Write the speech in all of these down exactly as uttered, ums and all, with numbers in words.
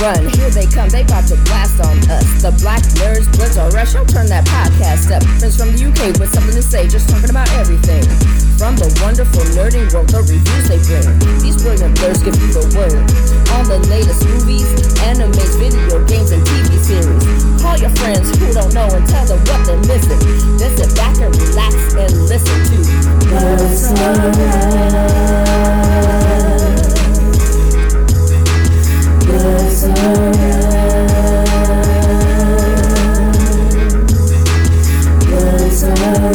run. Here they come, they about to blast on us. The black nerds, bloods are rush. I'll turn that podcast up. Friends from the U K with something to say, just talking about everything. From the wonderful nerding world, the reviews they bring. These brilliant nerds give you the word. On the latest movies, animes, video games, and T V series. Call your friends who don't know and tell them what they're missing. Then sit back and relax and listen to Nerds Around. Nerds Around. Nerds Around.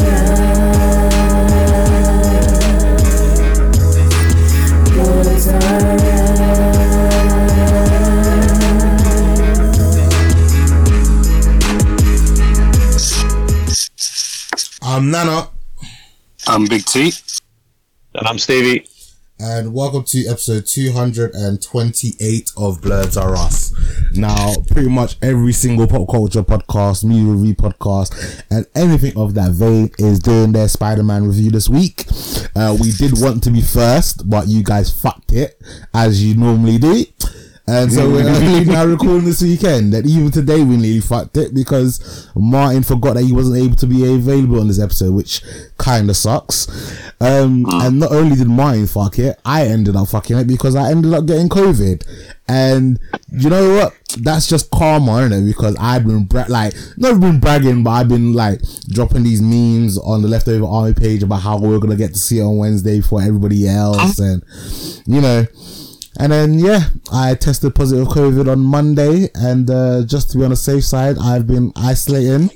Nerds Around. I'm Nana. I'm Big T. And I'm Stevie. And welcome to episode two hundred twenty-eight of Blurds Are Us. Now, pretty much every single pop culture podcast, movie review podcast, and anything of that vein is doing their Spider-Man review this week. Uh, we did want to be first, but you guys fucked it, as you normally do. And so we're actually now recording this weekend, and even today we nearly fucked it because Martin forgot that he wasn't able to be available on this episode, which kind of sucks. Um, and not only did Martin fuck it, I ended up fucking it because I ended up getting COVID. And you know what? That's just karma, isn't it? Because I've been bra- like, not been bragging, but I've been like dropping these memes on the Leftover Army page about how we're gonna get to see it on Wednesday for everybody else, and you know. And then, yeah, I tested positive COVID on Monday. And uh, just to be on the safe side, I've been isolating.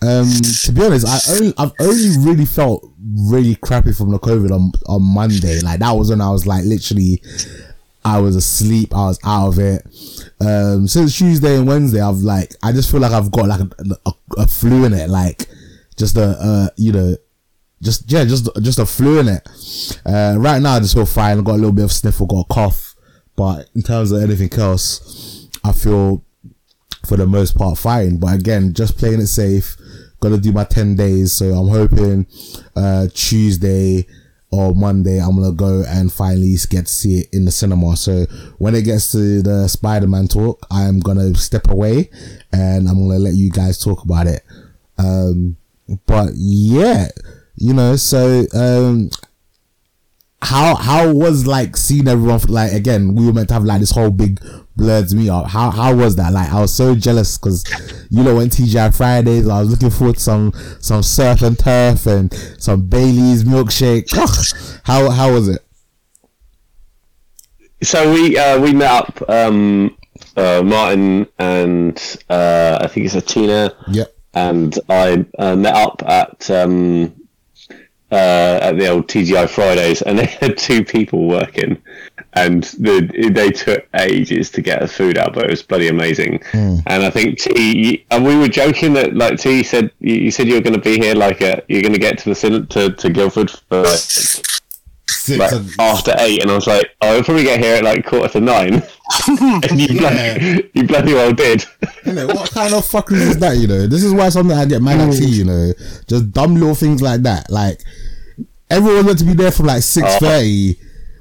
Um, to be honest, I only, I've only really felt really crappy from the COVID on, on Monday. Like, that was when I was, like, literally, I was asleep. I was out of it. Um, since Tuesday and Wednesday, I've, like, I just feel like I've got, like, a, a, a flu in it. Like, just a, uh, you know... Just yeah, just just a flu in it. Uh, right now I just feel fine. I got a little bit of sniffle, got a cough, but in terms of anything else, I feel for the most part fine. But again, just playing it safe. Got to do my ten days, so I'm hoping uh, Tuesday or Monday I'm gonna go and finally get to see it in the cinema. So when it gets to the Spider-Man talk, I'm gonna step away and I'm gonna let you guys talk about it. Um, but yeah. You know, so um, how how was like seeing everyone for, like again? We were meant to have like this whole big Blurds meet up. How how was that? Like I was so jealous because you know when T G I Fridays, I was looking forward to some some surf and turf and some Bailey's milkshake. how how was it? So we uh, we met up um, uh, Martin and uh, I think it's Atina. Yep. And I uh, met up at. Um, Uh, at the old T G I Fridays, and they had two people working, and the, they took ages to get the food out, but it was bloody amazing. Mm. And I think T, and we were joking that like T said, you said you were going to be here, like a, you're going to get to the to, to Guildford for like, Six, like seven, after eight, and I was like, oh, I'll probably get here at like quarter to nine, and you, yeah. bloody, you bloody well did. You know, what kind of fuckery is that? You know, this is why something I get mad at T. You know, just dumb little things like that, like. Everyone meant to be there from like six thirty.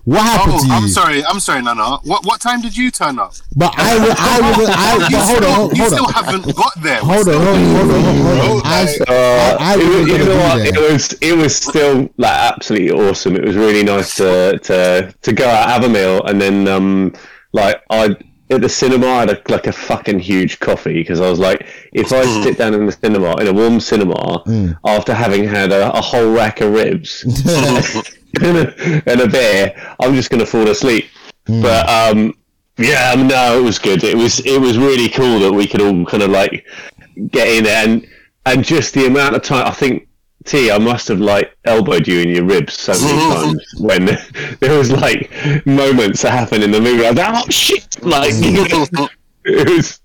What happened oh, to you? I'm sorry, I'm sorry, Nana. What what time did you turn up? But I, was, I, was, I, was, I hold on, hold on. You still haven't got there. Hold on, hold on, hold on. I you know what? It was it was still like absolutely awesome. It was really nice to to to go out, have a meal, and then um like I. At the cinema, I had a, like a fucking huge coffee because I was like, if I sit down in the cinema, in a warm cinema, mm. after having had a, a whole rack of ribs and, a, and a beer, I'm just going to fall asleep. Mm. But um, yeah, no, it was good. It was it was really cool that we could all kind of like get in there and and just the amount of time. I think T, I must have like elbowed you in your ribs so many times when there was like moments that happened in the movie. I was like, oh shit! Like it was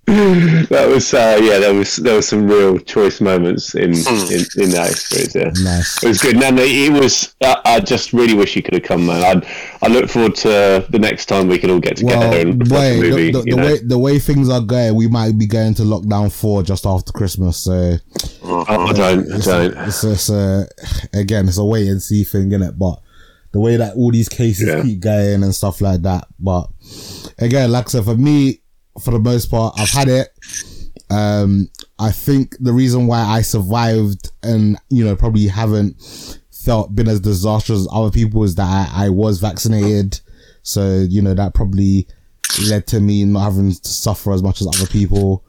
that was uh, yeah, there was there was some real choice moments in in, in that experience. Yeah. Nice. It was good. No, no, it was. I, I just really wish you could have come, man. I I look forward to the next time we can all get together well, and watch wait, the movie. The, the, the way the way things are going, we might be going to lockdown four just after Christmas. So. Oh, I don't, I don't. It's, a, it's, a, it's a, again, it's a wait and see thing, innit? But the way that all these cases yeah. keep going and stuff like that. But again, like I said, for me, for the most part. I've had it. Um, I think the reason why I survived and, you know, probably haven't felt been as disastrous as other people is that I, I was vaccinated. So, you know, that probably led to me not having to suffer as much as other people.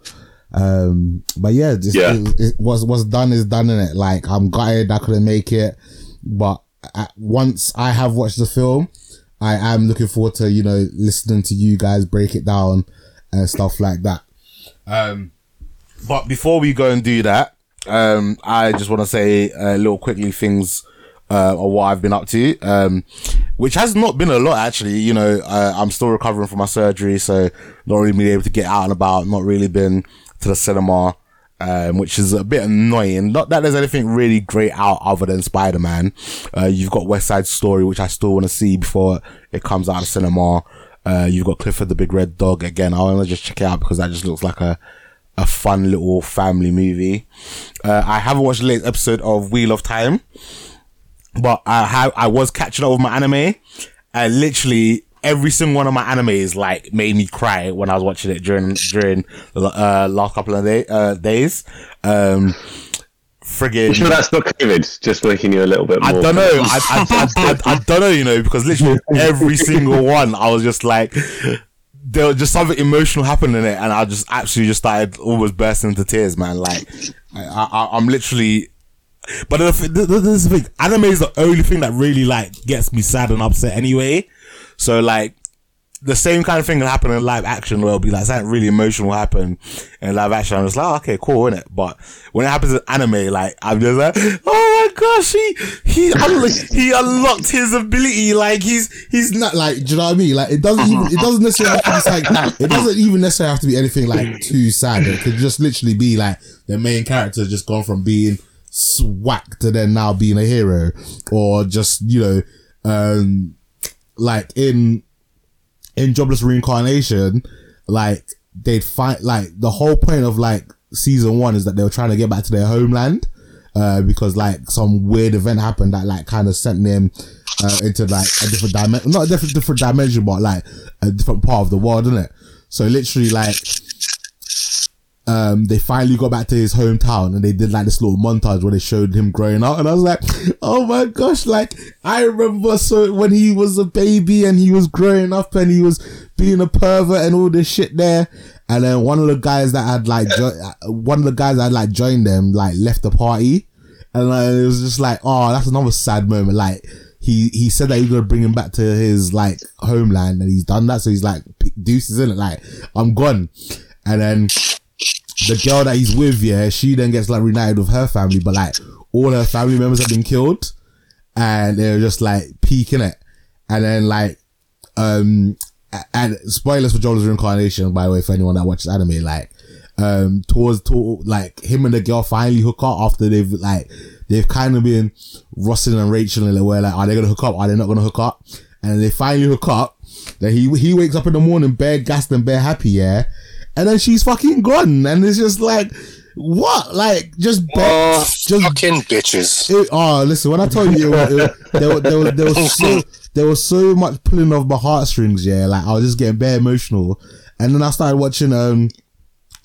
Um, but yeah, just, yeah. It, it, what's, what's done is done, innit? Like, I'm gutted I couldn't make it, but I, once I have watched the film, I am looking forward to, you know, listening to you guys break it down and stuff like that. Um, but before we go and do that, um, I just want to say a little quickly things, uh, or what I've been up to, um, which has not been a lot actually. You know, uh, I'm still recovering from my surgery, so not really been able to get out and about, not really been to the cinema, um, which is a bit annoying. Not that there's anything really great out other than Spider-Man. Uh, you've got West Side Story, which I still want to see before it comes out of cinema. Uh, you've got Clifford the Big Red Dog. Again, I want to just check it out because that just looks like a, a fun little family movie. Uh, I haven't watched the latest episode of Wheel of Time, but I have, I was catching up with my anime, and literally every single one of my animes like made me cry when I was watching it during, during, uh, last couple of day, uh, days. Um, friggin'. You sure that's not COVID? Just making you a little bit more. I don't know. I, I, I, I, I don't know, you know, because literally every single one, I was just like, there was just something emotional happening in it. And I just absolutely just started almost bursting into tears, man. Like, I, I, I'm literally, but the, the, the, this is the thing. Anime is the only thing that really like gets me sad and upset anyway. So like the same kind of thing that happened in live action where it'll be like something really emotional will happen in live action. I'm just like, oh, okay, cool, innit? But when it happens in anime, like I'm just like, oh my gosh, he he unlocked, he unlocked his ability. Like he's he's not like, do you know what I mean? Like it doesn't even, it doesn't necessarily have to be like it doesn't even necessarily have to be anything like too sad. It could just literally be like the main character just gone from being swack to then now being a hero, or just, you know, um like in in Jobless Reincarnation, like they'd fight, like the whole point of like season one is that they were trying to get back to their homeland, uh, because like some weird event happened that like kind of sent them uh, into like a different dimension, not a different, different dimension, but like a different part of the world, isn't it? So literally like um they finally got back to his hometown and they did like this little montage where they showed him growing up, and I was like, oh my gosh, like I remember so when he was a baby and he was growing up and he was being a pervert and all this shit there, and then one of the guys that had like jo- one of the guys that had like joined them like left the party, and like, it was just like, oh, that's another sad moment. Like he he said that he was gonna bring him back to his like homeland, and he's done that, so he's like deuces, in it, like I'm gone. And then the girl that he's with, yeah, she then gets like reunited with her family, but like all her family members have been killed, and they're just like peeking it. And then like, um, and spoilers for Joel's Reincarnation, by the way, for anyone that watches anime, like, um, towards, towards like him and the girl finally hook up after they've like, they've kind of been Russell and Rachel in a way, like, are they going to hook up? Are they not going to hook up? And they finally hook up. Then he, he wakes up in the morning, bare gassed and bare happy, yeah. And then she's fucking gone, and it's just like, what? Like, just, be- oh, just fucking bitches. It, oh, listen, when I tell you, it, it, it, there, there, was, there was so there was so much pulling of my heartstrings. Yeah, like I was just getting bare emotional, and then I started watching um,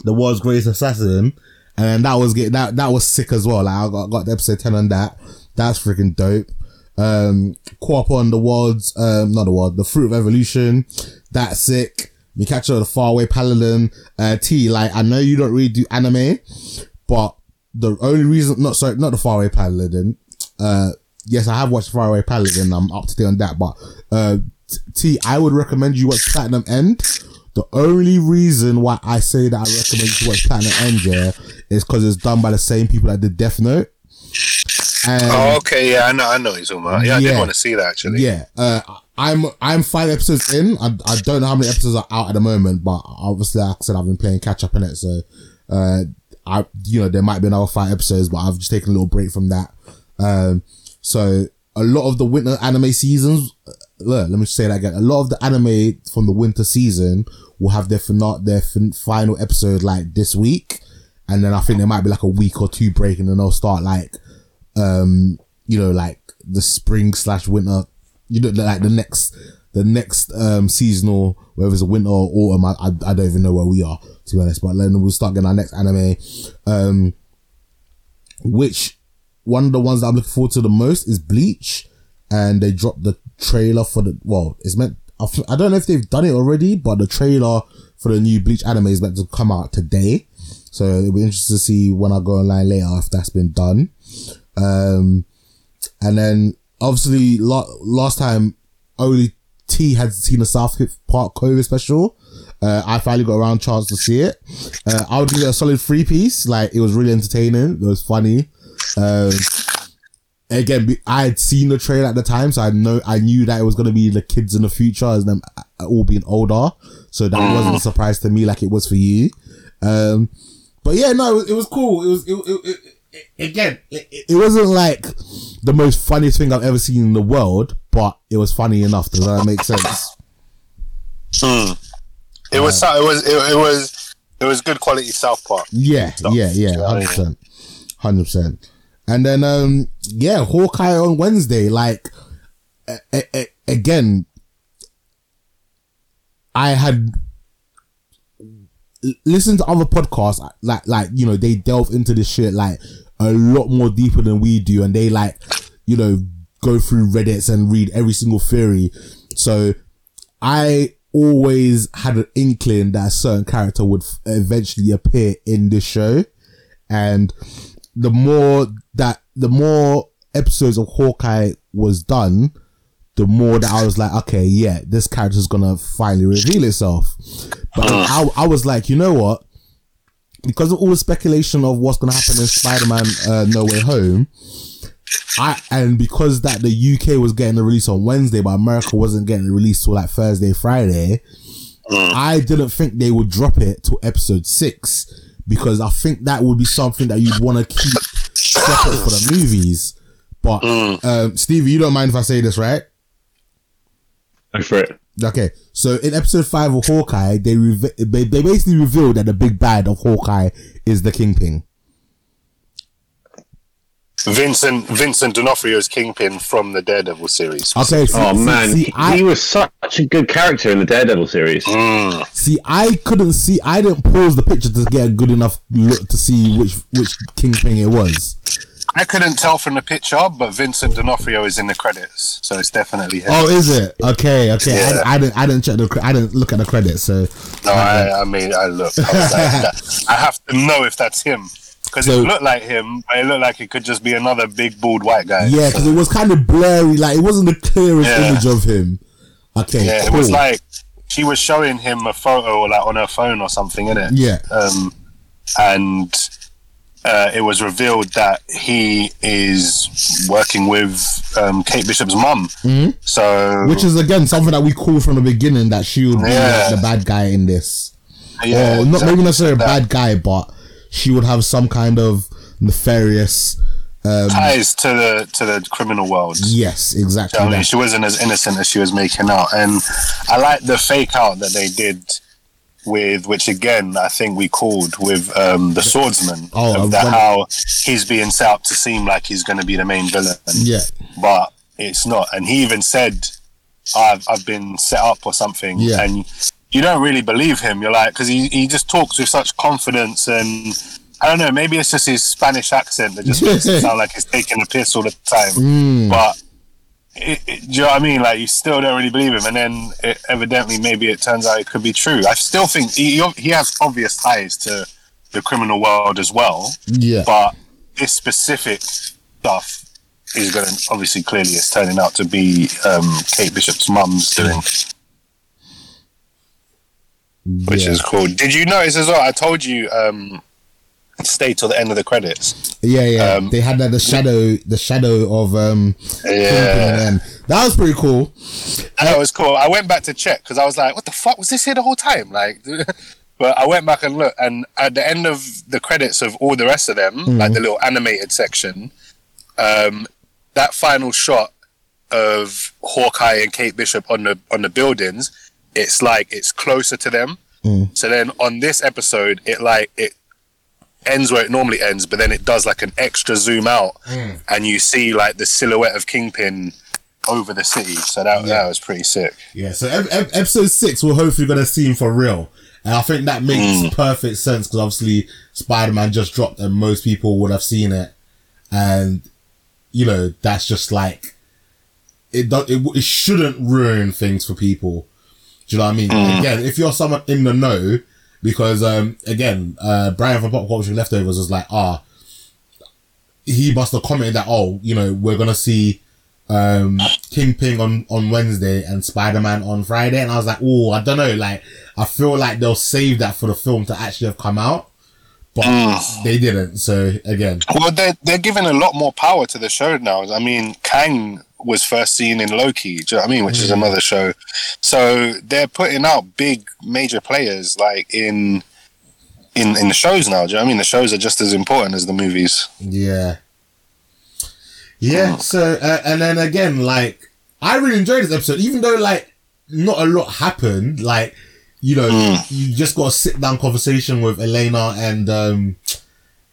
The World's Greatest Assassin, and then that was get that that was sick as well. Like I got, got episode ten on that. That's freaking dope. Um, co-op on the world's um, not the world, the Fruit of Evolution. That's sick. You catch up the Far Away Paladin. Uh, T, like, I know you don't really do anime, but the only reason, not sorry, not the Far Away Paladin. Uh, yes, I have watched Far Away Paladin. I'm up to date on that, but, uh, T, I would recommend you watch Platinum End. The only reason why I say that I recommend you watch Platinum End, yeah, is because it's done by the same people that did Death Note. And, oh, okay, yeah, I know, I know what you're talking about. Yeah, I yeah, did want to see that, actually. Yeah, uh, I'm I'm five episodes in. I, I don't know how many episodes are out at the moment, but obviously, like I said, I've been playing catch up in it, so uh, I you know there might be another five episodes, but I've just taken a little break from that. Um, so a lot of the winter anime seasons, look, let me say that again. A lot of the anime from the winter season will have their final their final episode like this week, and then I think there might be like a week or two break, and then they'll start like um you know like the spring slash winter. You know, like the next, the next um, seasonal, whether it's a winter or autumn, I, I, I don't even know where we are, to be honest. But then we'll start getting our next anime, um, which one of the ones that I'm looking forward to the most is Bleach, and they dropped the trailer for the, well, it's meant, I don't know if they've done it already, but the trailer for the new Bleach anime is meant to come out today. So it'll be interesting to see when I go online later if that's been done. Um, and then obviously lo- last time only T had seen the South Park COVID special. Uh, I finally got a round chance to see it. Uh, I would give it a solid three piece. Like, it was really entertaining. It was funny. Um, again, I had seen the trailer at the time, so I know I knew that it was going to be the kids in the future as them all being older. So that wasn't a surprise to me, like it was for you. Um, but yeah, no, it was, it was cool. It was, it, it, it, it again, it, it, it wasn't like the most funniest thing I've ever seen in the world, but it was funny enough. Does that make sense? Mm. It, um, was, it was, it was, it was, it was good quality South Park. Yeah, stuff. yeah, yeah, one hundred percent. one hundred percent. And then, um, yeah, Hawkeye on Wednesday. Like, a- a- a- again, I had l- listened to other podcasts that, like, like, you know, they delve into this shit like a lot more deeper than we do. And they, like, you know, go through Reddits and read every single theory. So I always had an inkling that a certain character would f- eventually appear in this show. And the more that, the more episodes of Hawkeye was done, the more that I was like, okay, yeah, this character's gonna finally reveal itself. But I, I was like, you know what? Because of all the speculation of what's gonna happen in Spider-Man uh, No Way Home, I and because that the U K was getting the release on Wednesday, but America wasn't getting the release till like Thursday, Friday, I didn't think they would drop it till episode six. Because I think that would be something that you'd want to keep separate for the movies. But, mm. um, Stevie, you don't mind if I say this, right? Go for it. Okay. So in episode five of Hawkeye, they re- they they basically revealed that the big bad of Hawkeye is the Kingpin. Vincent Vincent D'Onofrio's Kingpin from the Daredevil series. Okay, see, oh see, man, see, I, he was such a good character in the Daredevil series. Mm. See, I couldn't see. I didn't pause the picture to get a good enough look to see which which Kingpin it was. I couldn't tell from the picture, but Vincent D'Onofrio is in the credits, so it's definitely him. Oh, is it? Okay, okay. Yeah. I, I didn't. I didn't check the. I didn't look at the credits. So no, I, I, I mean, I looked. I, was like, I have to know if that's him. Because so, it looked like him, but it looked like it could just be another big, bald white guy. Yeah, because so. It was kind of blurry. Like, it wasn't the clearest yeah. image of him. Okay, yeah, cool. It was like she was showing him a photo like on her phone or something, innit? Yeah. Um, and uh, it was revealed that he is working with um, Kate Bishop's mum. Mm-hmm. So, which is, again, something that we called from the beginning, that she would be yeah. like, the bad guy in this. Yeah, or not exactly. Maybe not necessarily a bad guy, but she would have some kind of nefarious um, ties to the to the criminal world. Yes, exactly. I mean, she wasn't as innocent as she was making out, and I like the fake out that they did with, which again I think we called with um, the swordsman. Oh, that how he's being set up to seem like he's going to be the main villain. Yeah, but it's not, and he even said, "I've I've been set up" or something. Yeah, and you don't really believe him. You're like, because he, he just talks with such confidence, and I don't know, maybe it's just his Spanish accent that just makes it sound like he's taking a piss all the time. Mm. But it, it, do you know what I mean? Like, you still don't really believe him, and then it, evidently maybe it turns out it could be true. I still think he, he has obvious ties to the criminal world as well. Yeah. But this specific stuff is going to, obviously, clearly it's turning out to be um, Kate Bishop's mum's doing. Which yeah. is cool. Did you notice as well? I told you, um, stay till the end of the credits. Yeah, yeah. Um, they had that the shadow, the shadow of um. Yeah. That was pretty cool. That uh, was cool. I went back to check because I was like, "What the fuck was this here the whole time?" Like, but I went back and looked, and at the end of the credits of all the rest of them, mm-hmm. like the little animated section, um, that final shot of Hawkeye and Kate Bishop on the on the buildings. It's like it's closer to them. Mm. So then on this episode, it like it ends where it normally ends, but then it does like an extra zoom out, mm. and you see like the silhouette of Kingpin over the city. So that, yeah. that was pretty sick. Yeah, so ep- ep- episode six, we're hopefully going to see him for real. And I think that makes mm. perfect sense, because obviously Spider-Man just dropped and most people would have seen it. And, you know, that's just like, it do- it, it shouldn't ruin things for people. Do you know what I mean? Mm. Again, if you're someone in the know, because, um, again, uh, Brian from Pop Culture Leftovers was like, ah, he must have commented that, oh, you know, we're going to see um, Kingpin on, on Wednesday and Spider-Man on Friday. And I was like, oh, I don't know. Like, I feel like they'll save that for the film to actually have come out. But mm. they didn't. So, again. Well, they're, they're giving a lot more power to the show now. I mean, Kang was first seen in Loki, do you know what I mean? Which mm. is another show. So they're putting out big, major players, like, in... In, in the shows now, do you know what I mean? The shows are just as important as the movies. Yeah. Yeah, so, uh, and then again, like, I really enjoyed this episode, even though, like, not a lot happened, like, you know, mm. you just got a sit-down conversation with Elena and um,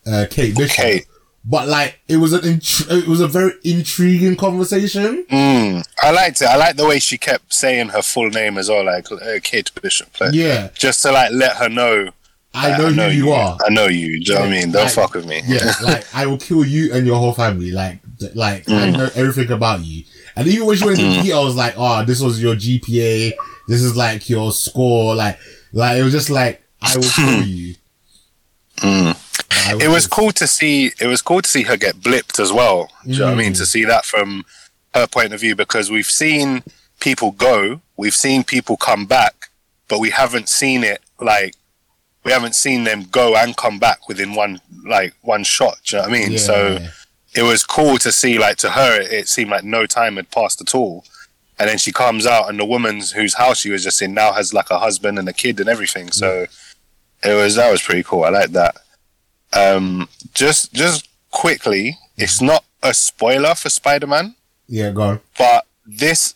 uh, Kate Bishop. Okay. But, like, it was an int- it was a very intriguing conversation. Mm, I liked it. I liked the way she kept saying her full name as well, like, uh, Kate Bishop. Like, yeah. Just to, like, let her know I know, I know who you, you are. I know you. Do you know what I mean? Don't like, fuck with me. Yeah, like, I will kill you and your whole family. Like, like mm. I know everything about you. And even when she went mm. to P, I was like, oh, this was your G P A. This is, like, your score. Like, like it was just like, I will kill you. Mm. Will it was cool to see, it was cool to see her get blipped as well. Do you mm. know what I mean? To see that from her point of view, because we've seen people go, we've seen people come back, but we haven't seen it, like, we haven't seen them go and come back within one, like, one shot. Do you know what I mean? Yeah, so yeah. it was cool to see, like, to her, it, it seemed like no time had passed at all. And then she comes out and the woman's whose house she was just in now has, like, a husband and a kid and everything. So yeah. it was, that was pretty cool. I liked that. Um, just, just quickly, it's not a spoiler for Spider-Man. Yeah, go on. But this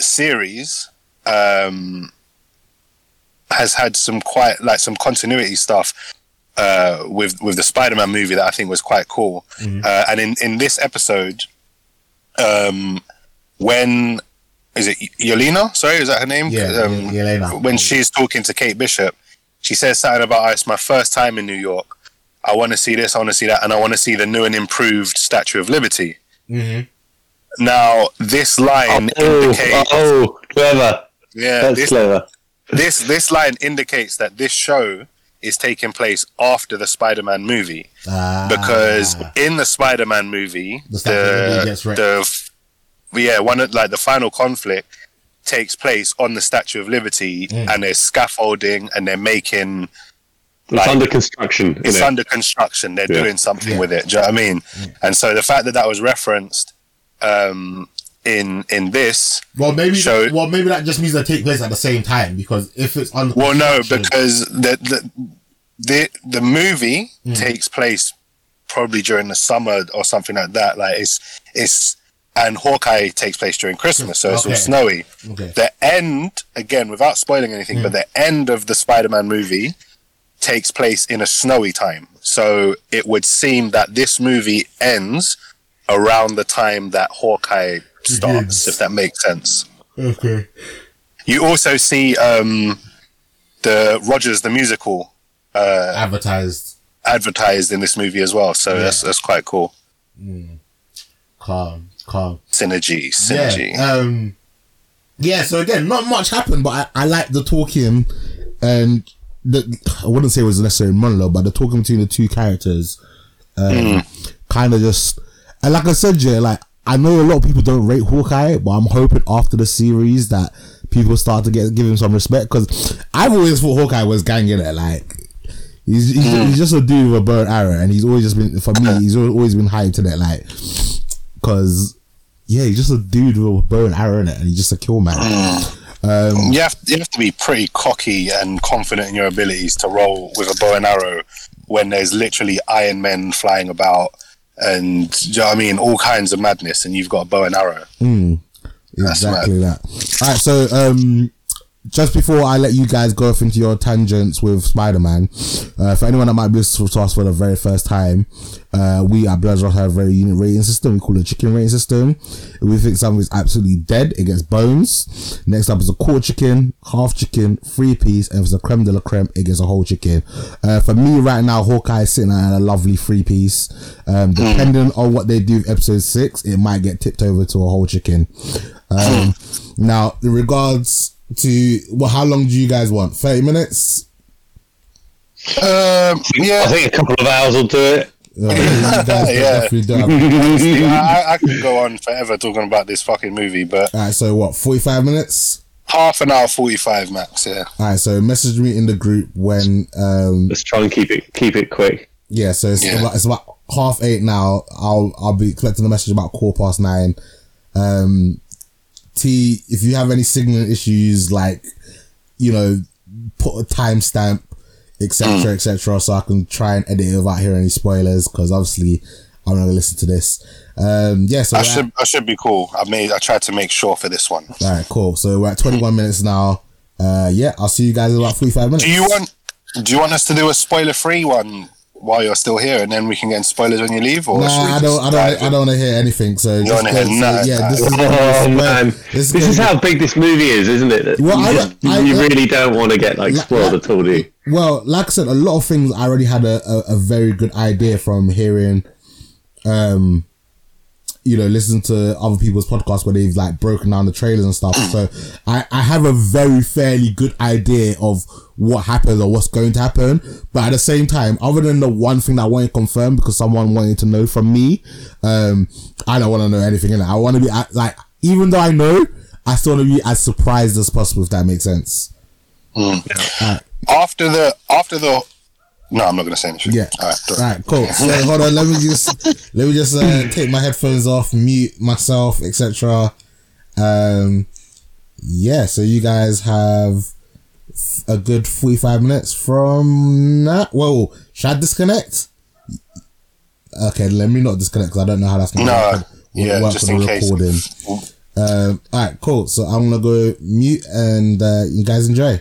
series, um, has had some quite, like, some continuity stuff uh, with with the Spider-Man movie that I think was quite cool. Mm-hmm. Uh, and in, in this episode, um, when is it Yelena? Sorry, is that her name? Yeah, um, y- Yelena. When she's talking to Kate Bishop, she says something about, oh, it's my first time in New York. I want to see this, I want to see that, and I want to see the new and improved Statue of Liberty. Mm-hmm. Now, this line oh, indicates... Oh, clever. Yeah, That's this, clever. This this line indicates that this show is taking place after the Spider-Man movie, ah. because in the Spider-Man movie, the, the, the yeah one of, like the final conflict takes place on the Statue of Liberty, mm. and there's scaffolding and they're making. It's like, under construction. It's under it? construction. They're yeah. doing something yeah. with it. Do you know what I mean? Yeah. And so the fact that that was referenced. Um, In in this, well maybe show, well maybe that just means they take place at the same time, because if it's under well no because the the the, the movie mm. takes place probably during the summer or something like that, like it's it's and Hawkeye takes place during Christmas, so it's okay. all snowy. Okay. The end, again without spoiling anything, mm. but the end of the Spider-Man movie takes place in a snowy time, so it would seem that this movie ends around the time that Hawkeye starts, yes. if that makes sense. Okay. You also see um, the Rogers the musical uh, advertised advertised in this movie as well. So yeah. that's that's quite cool. Mm. Calm, calm. Synergy, synergy. Yeah, um, yeah. So again, not much happened, but I, I like the talking and the. I wouldn't say it was necessarily monologue, but the talking between the two characters, um, mm. kind of just. And like I said, yeah, like. I know a lot of people don't rate Hawkeye, but I'm hoping after the series that people start to get give him some respect, because I've always thought Hawkeye was gang in it. Like he's he's, mm. he's just a dude with a bow and arrow, and he's always just been for me. He's always been hyped in it, like because yeah, he's just a dude with a bow and arrow in it, and he's just a kill man. Mm. Um, you have you have to be pretty cocky and confident in your abilities to roll with a bow and arrow when there's literally Iron Men flying about. And do you know what I mean, all kinds of madness, and you've got a bow and arrow. Mm, exactly that. All right, so um, just before I let you guys go off into your tangents with Spider-Man, uh, for anyone that might be listening to us for the very first time, uh, we at Blood Rush have a very unique rating system. We call it a chicken rating system. If we think something's absolutely dead, it gets bones. Next up is a quarter chicken, half chicken, three piece, and if it's a creme de la creme, it gets a whole chicken. Uh, for me right now, Hawkeye is sitting at a lovely three piece. Um, depending on what they do with episode six, it might get tipped over to a whole chicken. Um, now, in regards to, well, how long do you guys want? thirty minutes? Um, yeah, I think a couple of hours will do it. Yeah, yeah. I, I could go on forever talking about this fucking movie, but alright, so what, forty-five minutes? Half an hour, forty-five max. Yeah. Alright, so message me in the group when. Um, let's try and keep it keep it quick. Yeah, so it's, yeah. About, it's about half eight now. I'll I'll be collecting the message about quarter past nine. Um. T, if you have any signaling issues, like, you know, put a timestamp, etc, etc, so I can try and edit it without hearing any spoilers, because obviously I'm not going to listen to this. Um, yeah, so I should, at, I should be cool. I made, I tried to make sure for this one. Alright, cool. So we're at twenty-one minutes now. Uh, yeah, I'll see you guys in about forty-five minutes. Do you want, do you want us to do a spoiler-free one while you're still here, and then we can get spoilers when you leave? Or nah, I don't, I don't, I don't want to hear anything. So you just hear, no, yeah, no. This is, oh man, this is, this is how big this movie is, isn't it? Well, you, I, just, I, you I, really don't want to get like spoiled like, at all, do you? Well, like I said, a lot of things I already had a, a, a very good idea from hearing, um, you know, listening to other people's podcasts where they've like broken down the trailers and stuff. So I, I have a very fairly good idea of what happens or what's going to happen, but at the same time, other than the one thing that I wanted to confirm because someone wanted to know from me, um, I don't want to know anything, and I want to be like, even though I know, I still want to be as surprised as possible, if that makes sense. Mm. Right. After the after the no, I'm not going to say anything. Yeah. All right, all right, cool. So hold on, let me just let me just uh, take my headphones off, mute myself, et cetera. Um, yeah. So you guys have a good forty-five minutes from that. Whoa, should I disconnect? Okay, let me not disconnect because I don't know how that's going to no, work. Yeah, work just for in the recording. Um, alright, cool. So I'm going to go mute and uh, you guys enjoy.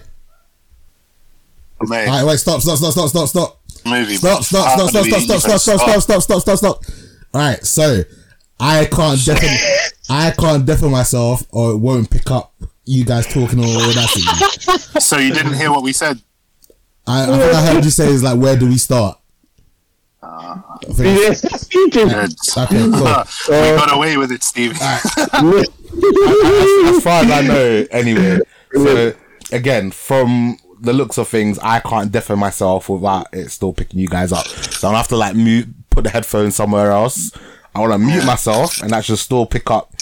Alright, wait, stop, stop, stop, stop, stop, stop. Movie, stop, stop, stop, stop, stop, stop, stop, stop, stop, stop, stop, stop. Alright, so I can't deafen, I can't deafen myself or it won't pick up you guys talking all that. So you didn't hear what we said? I, I think I heard you say is like, where do we start? Uh, yes, you did. Okay, cool. uh, we uh, got away with it, Steve. Right. as, as far as I know, anyway. So again, from the looks of things, I can't deafen myself without it still picking you guys up. So I'll have to like mute, put the headphones somewhere else. I want to mute myself, and that should still pick up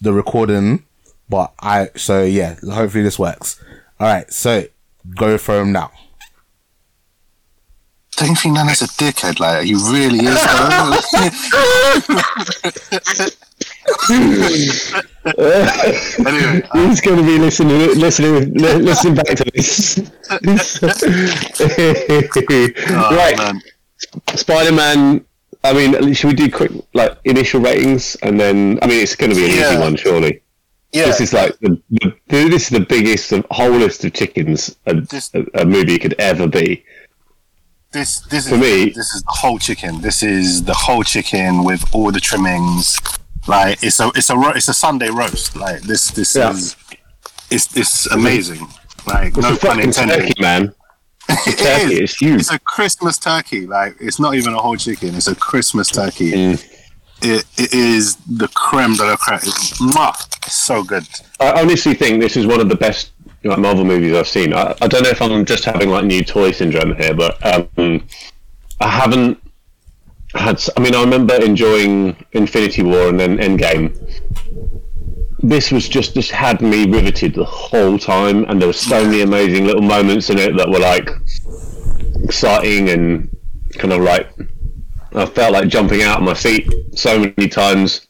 the recording. But I, so yeah, hopefully this works. Alright, so go for him now. Don't you think Nana's a dickhead? Like, he really is. Anyway, he's going to be listening, listening, listening back to this. Oh, right, man. Spider-Man. I mean, should we do quick like initial ratings, and then I mean, it's going to be an yeah. easy one, surely. Yeah. This is like the, the this is the biggest the whole list of chickens a, this, a, a movie could ever be. This this for is me, this is the whole chicken. This is the whole chicken with all the trimmings. Like it's a it's a it's a Sunday roast. Like this this yeah. is it's it's amazing. Like it's no pun intended, turkey, man. It's it turkey. Is. It's huge. It's a Christmas turkey. Like it's not even a whole chicken. It's a Christmas turkey. Mm. It, it is the creme de la creme. It's, it's so good. I honestly think this is one of the best like, Marvel movies I've seen. I, I don't know if I'm just having like new toy syndrome here, but um, I haven't had. I mean, I remember enjoying Infinity War and then Endgame. This was just this had me riveted the whole time, and there were so many amazing little moments in it that were like exciting and kind of like. I felt like jumping out of my seat so many times,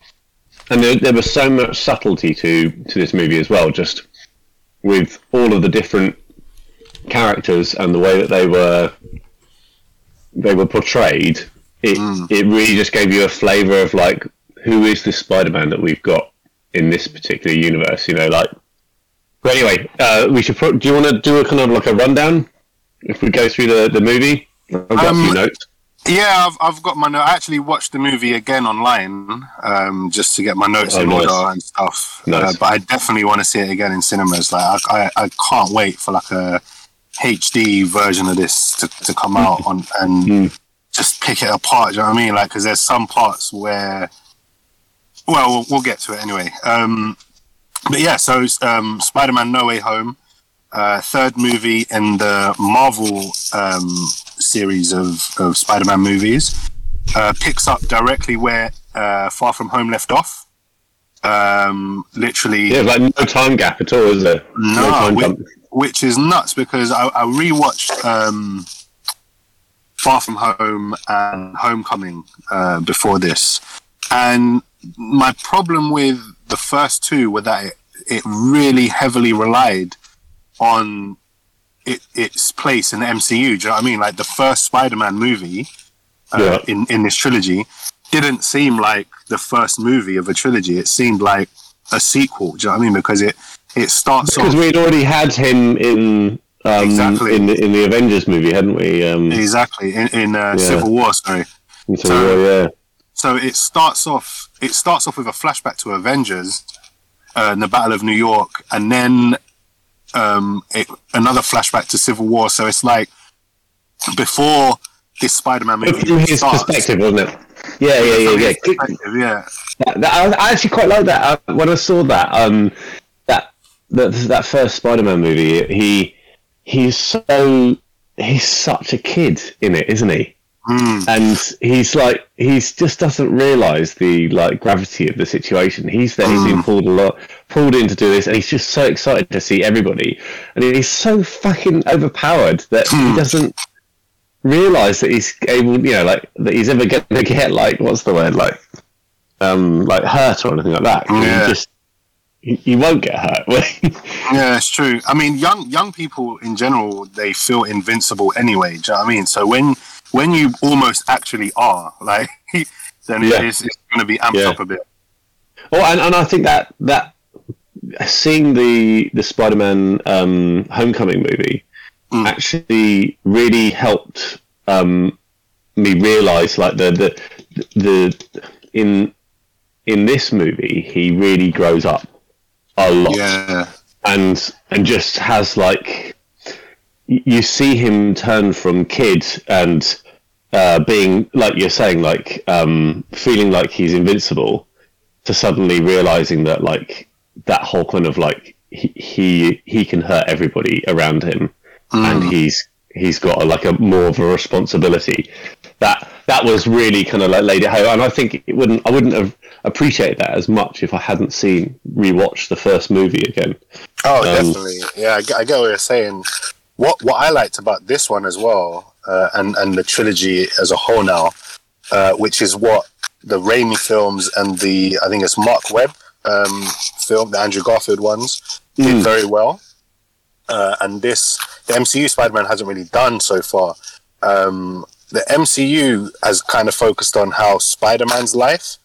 and there, there was so much subtlety to, to this movie as well, just with all of the different characters and the way that they were they were portrayed. It mm. it really just gave you a flavour of like, who is this Spider-Man that we've got in this particular universe? You know, like But anyway, uh, we should. Pro- do you want to do a kind of like a rundown if we go through the, the movie? I've got um, a few notes. Yeah, I've, I've got my notes. I actually watched the movie again online um, just to get my notes oh, in nice. order and stuff. Nice. Uh, but I definitely want to see it again in cinemas. Like I, I, I can't wait for like a H D version of this to, to come out on and mm. just pick it apart. Do you know what I mean? Like, because there's some parts where. Well, well, we'll get to it anyway. Um, But yeah, so um, Spider-Man No Way Home, uh, third movie in the Marvel um, series of, of Spider-Man movies, uh, picks up directly where uh, Far From Home left off. Um, literally... Yeah, like no time gap at all, is there? No, no time which, which is nuts because I, I rewatched um, Far From Home and Homecoming uh, before this. And my problem with the first two were that it, it really heavily relied on it, its place in the M C U. Do you know what I mean? Like the first Spider-Man movie uh, yeah. in, in this trilogy didn't seem like the first movie of a trilogy. It seemed like a sequel. Do you know what I mean? Because it, it starts because off... we'd already had him in um, exactly. in, the, in the Avengers movie, hadn't we? Um, exactly. In, in uh, yeah. Civil War, sorry. In Civil so, War, yeah. So it starts off. It starts off with a flashback to Avengers, uh, in the Battle of New York, and then um, it, another flashback to Civil War. So it's like before this Spider-Man movie starts. From his perspective, wasn't it? Yeah, yeah, yeah, yeah. yeah. That, that, I actually quite like that. I, when I saw that, um, that that that first Spider-Man movie, he he's so he's such a kid in it, isn't he? Mm. And he's like, he just doesn't realise the like gravity of the situation. He's there, he's mm. been pulled a lot, pulled in to do this, and he's just so excited to see everybody. And he's so fucking overpowered that mm. he doesn't realise that he's able, you know, like that he's ever going to get like what's the word, like, um, like hurt or anything like that. Yeah. He just he, he won't get hurt. Yeah, that's true. I mean, young young people in general, they feel invincible anyway. Do you know what I mean? So when When you almost actually are, like, then yeah. it's, it's going to be amped yeah. up a bit. Oh, and, and I think that, that seeing the the Spider-Man um, Homecoming movie mm. actually really helped um, me realise, like, the the the in in this movie he really grows up a lot, yeah. and and just has like you see him turn from kid and. Uh, being, like you're saying, like um, feeling like he's invincible, to suddenly realizing that, like that whole kind of like he he, he can hurt everybody around him, mm. and he's he's got a, like a more of a responsibility. That that was really kind of like laid it home, and I think it wouldn't I wouldn't have appreciated that as much if I hadn't seen rewatched the first movie again. Oh, um, definitely, yeah, I, I get what you're saying. What what I liked about this one as well. Uh, and, and the trilogy as a whole now, uh, which is what the Raimi films and the, I think it's Mark Webb um, film, the Andrew Garfield ones, mm. did very well. Uh, and this, the M C U Spider-Man hasn't really done so far. Um, the M C U has kind of focused on how Spider-Man's life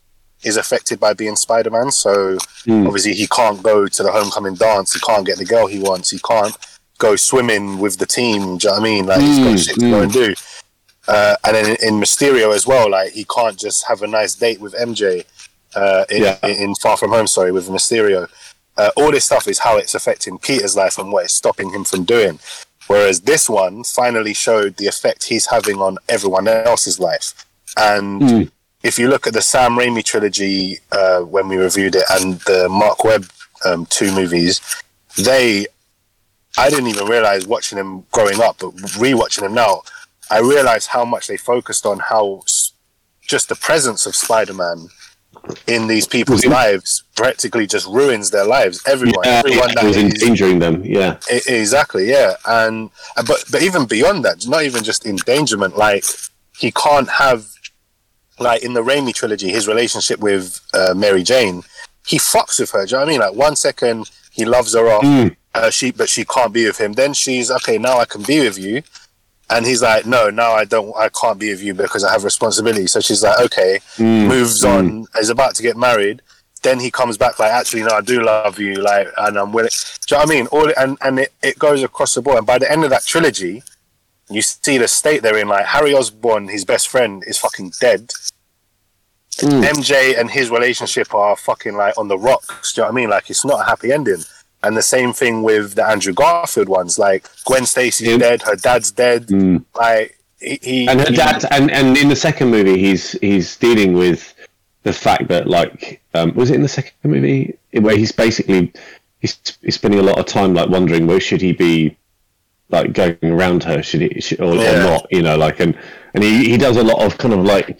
is affected by being Spider-Man. So mm. obviously he can't go to the homecoming dance, he can't get the girl he wants, he can't go swimming with the team, do you know what I mean? Like, mm, he's got shit to mm. go and do. Uh, and then in, in Mysterio as well, like, he can't just have a nice date with M J uh, in, yeah. in Far From Home, sorry, with Mysterio. Uh, all this stuff is how it's affecting Peter's life and what it's stopping him from doing. Whereas this one finally showed the effect he's having on everyone else's life. And mm. if you look at the Sam Raimi trilogy, uh, when we reviewed it, and the Mark Webb um, two movies, they... I didn't even realise watching them growing up, but rewatching them now, I realised how much they focused on how just the presence of Spider-Man in these people's mm-hmm. lives practically just ruins their lives. Everyone, yeah, everyone that is endangering them, yeah, exactly, yeah. And but but even beyond that, not even just endangerment. Like he can't have, like in the Raimi trilogy, his relationship with uh, Mary Jane, he fucks with her. Do you know what I mean? Like one second he loves her off. Mm. Uh, she, but she can't be with him. Then she's okay. Now I can be with you, and he's like, no, now I don't. I can't be with you because I have responsibility. So she's like, okay, mm. moves mm. on. Is about to get married, then he comes back like, actually, no, I do love you, like, and I'm willing. Do you know what I mean? All and and it, it goes across the board. And by the end of that trilogy, you see the state they're in. Like Harry Osborn, his best friend, is fucking dead. Mm. M J and his relationship are fucking like on the rocks. Do you know what I mean? Like, it's not a happy ending. And the same thing with the Andrew Garfield ones. Like Gwen Stacy's mm. dead, her dad's dead. Mm. Like he, he and her he, dad. And, and in the second movie, he's he's dealing with the fact that, like, um, was it in the second movie where he's basically he's, he's spending a lot of time like wondering, well, should he be like going around her, should he should, or, yeah. or not? You know, like, and and he, he does a lot of kind of like.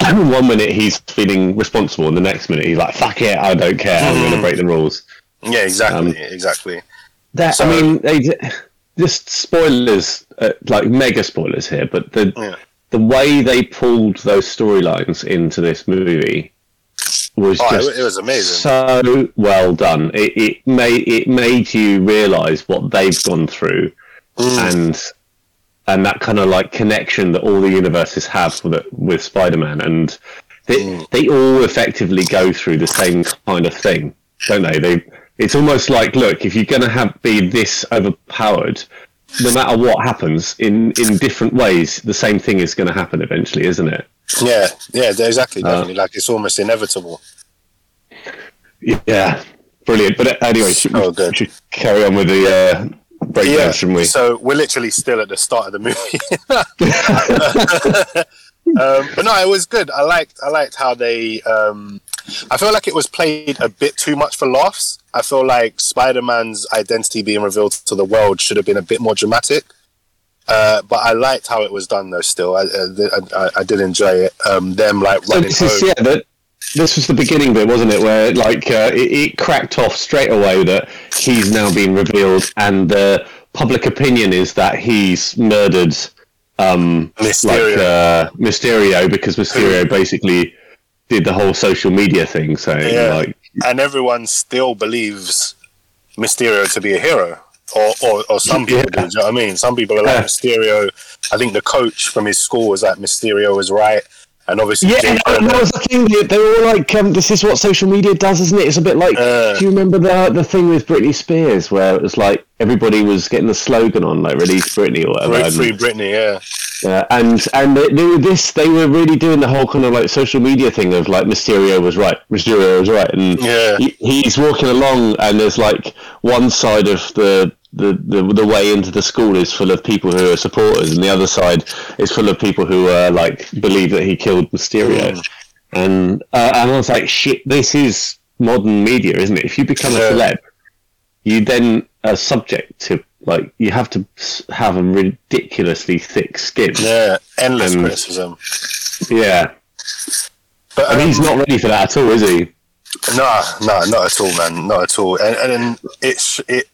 One minute he's feeling responsible, and the next minute he's like, "Fuck it, I don't care. I'm going to break the rules." Yeah, exactly, um, exactly. That so, I mean, they, just spoilers, uh, like mega spoilers here, but the yeah. the way they pulled those storylines into this movie was oh, just it was amazing. So well done. It, it made it made you realise what they've gone through, mm. and. And that kind of like connection that all the universes have with, with Spider-Man, and they, mm. they all effectively go through the same kind of thing, don't they? They it's almost like, look, if you're going to have be this overpowered, no matter what happens in, in different ways, the same thing is going to happen eventually, isn't it? Yeah, yeah, exactly, definitely. Uh, like it's almost inevitable. Yeah, brilliant. But anyway, should, oh, good. should carry on with the. Uh, Breakdown, yeah, shouldn't we? So we're literally still at the start of the movie. um, but no, it was good. I liked I liked how they... Um, I feel like it was played a bit too much for laughs. I feel like Spider-Man's identity being revealed to the world should have been a bit more dramatic. Uh, but I liked how it was done, though, still. I, I, I, I did enjoy it. Um, them, like, running so this home. Is, yeah, the, this was the beginning bit, wasn't it? Where, like, uh, it, it cracked off straight away that... he's now been revealed, and the public opinion is that he's murdered um, Mysterio. Like, uh, Mysterio, because Mysterio basically did the whole social media thing. So, yeah. like, and everyone still believes Mysterio to be a hero, or or, or some people yeah. do. Do you know what I mean? Some people are like yeah. Mysterio. I think the coach from his school was like, Mysterio was right. And obviously, yeah, and I was looking, they were all like, um, this is what social media does, isn't it? It's a bit like, uh, do you remember the the thing with Britney Spears where it was like everybody was getting the slogan on, like, release Britney or whatever? Free um, Britney, yeah. Yeah, and, and they, they, were this, they were really doing the whole kind of like social media thing of like, Mysterio was right, Mysterio was right. And yeah. he, he's walking along, and there's like one side of the The, the the way into the school is full of people who are supporters, and the other side is full of people who are like believe that he killed Mysterio. Mm. And uh, and I was like, shit, this is modern media, isn't it? If you become yeah. a celeb, you then are subject to like you have to have a ridiculously thick skin. Yeah, endless and, criticism. Yeah, but I mean, he's not ready for that at all, is he? No, no, not at all, man, not at all. And and it's it.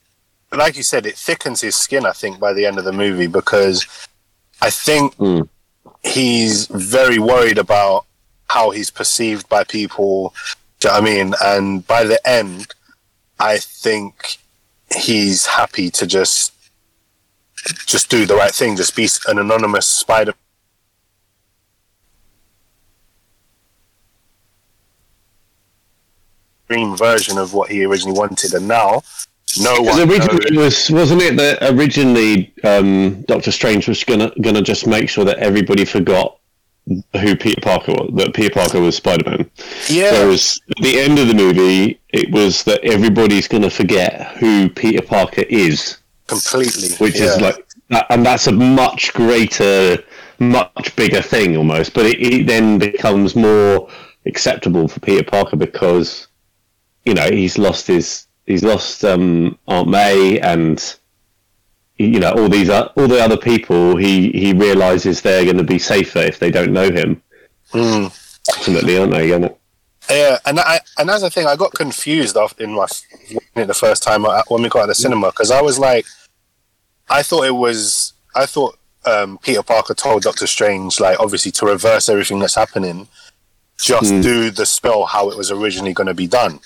Like you said, it thickens his skin, I think, by the end of the movie, because I think mm. he's very worried about how he's perceived by people. Do you know what I mean? And by the end, I think he's happy to just just do the right thing, just be an anonymous Spider-Man. Dream version of what he originally wanted, and now... No one originally knows. was wasn't it that originally um, Doctor Strange was gonna gonna just make sure that everybody forgot who Peter Parker was, that Peter Parker was Spider-Man. Yeah. Whereas at the end of the movie, it was that everybody's gonna forget who Peter Parker is completely, which yeah. is like, and that's a much greater, much bigger thing almost. But it, it then becomes more acceptable for Peter Parker because, you know, he's lost his. He's lost um, Aunt May, and you know all these uh, all the other people. He, he realizes they're going to be safer if they don't know him. Mm. Ultimately, aren't they? Aren't it? Yeah, and I and that's the thing. I got confused after in my the first time when we got out of the cinema, because I was like, I thought it was I thought um, Peter Parker told Doctor Strange, like, obviously to reverse everything that's happening, just mm. do the spell how it was originally going to be done.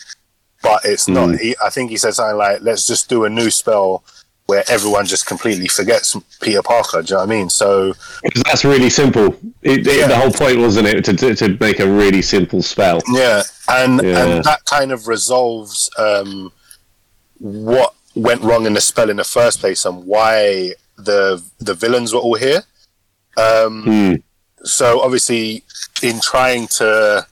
But it's not. Mm. He, I think he said something like, "Let's just do a new spell where everyone just completely forgets Peter Parker. Do you know what I mean? So that's really simple. It, it, yeah. The whole point, wasn't it, to, to to make a really simple spell? Yeah, and yeah. and that kind of resolves um, what went wrong in the spell in the first place and why the the villains were all here. Um, hmm. So obviously, in trying to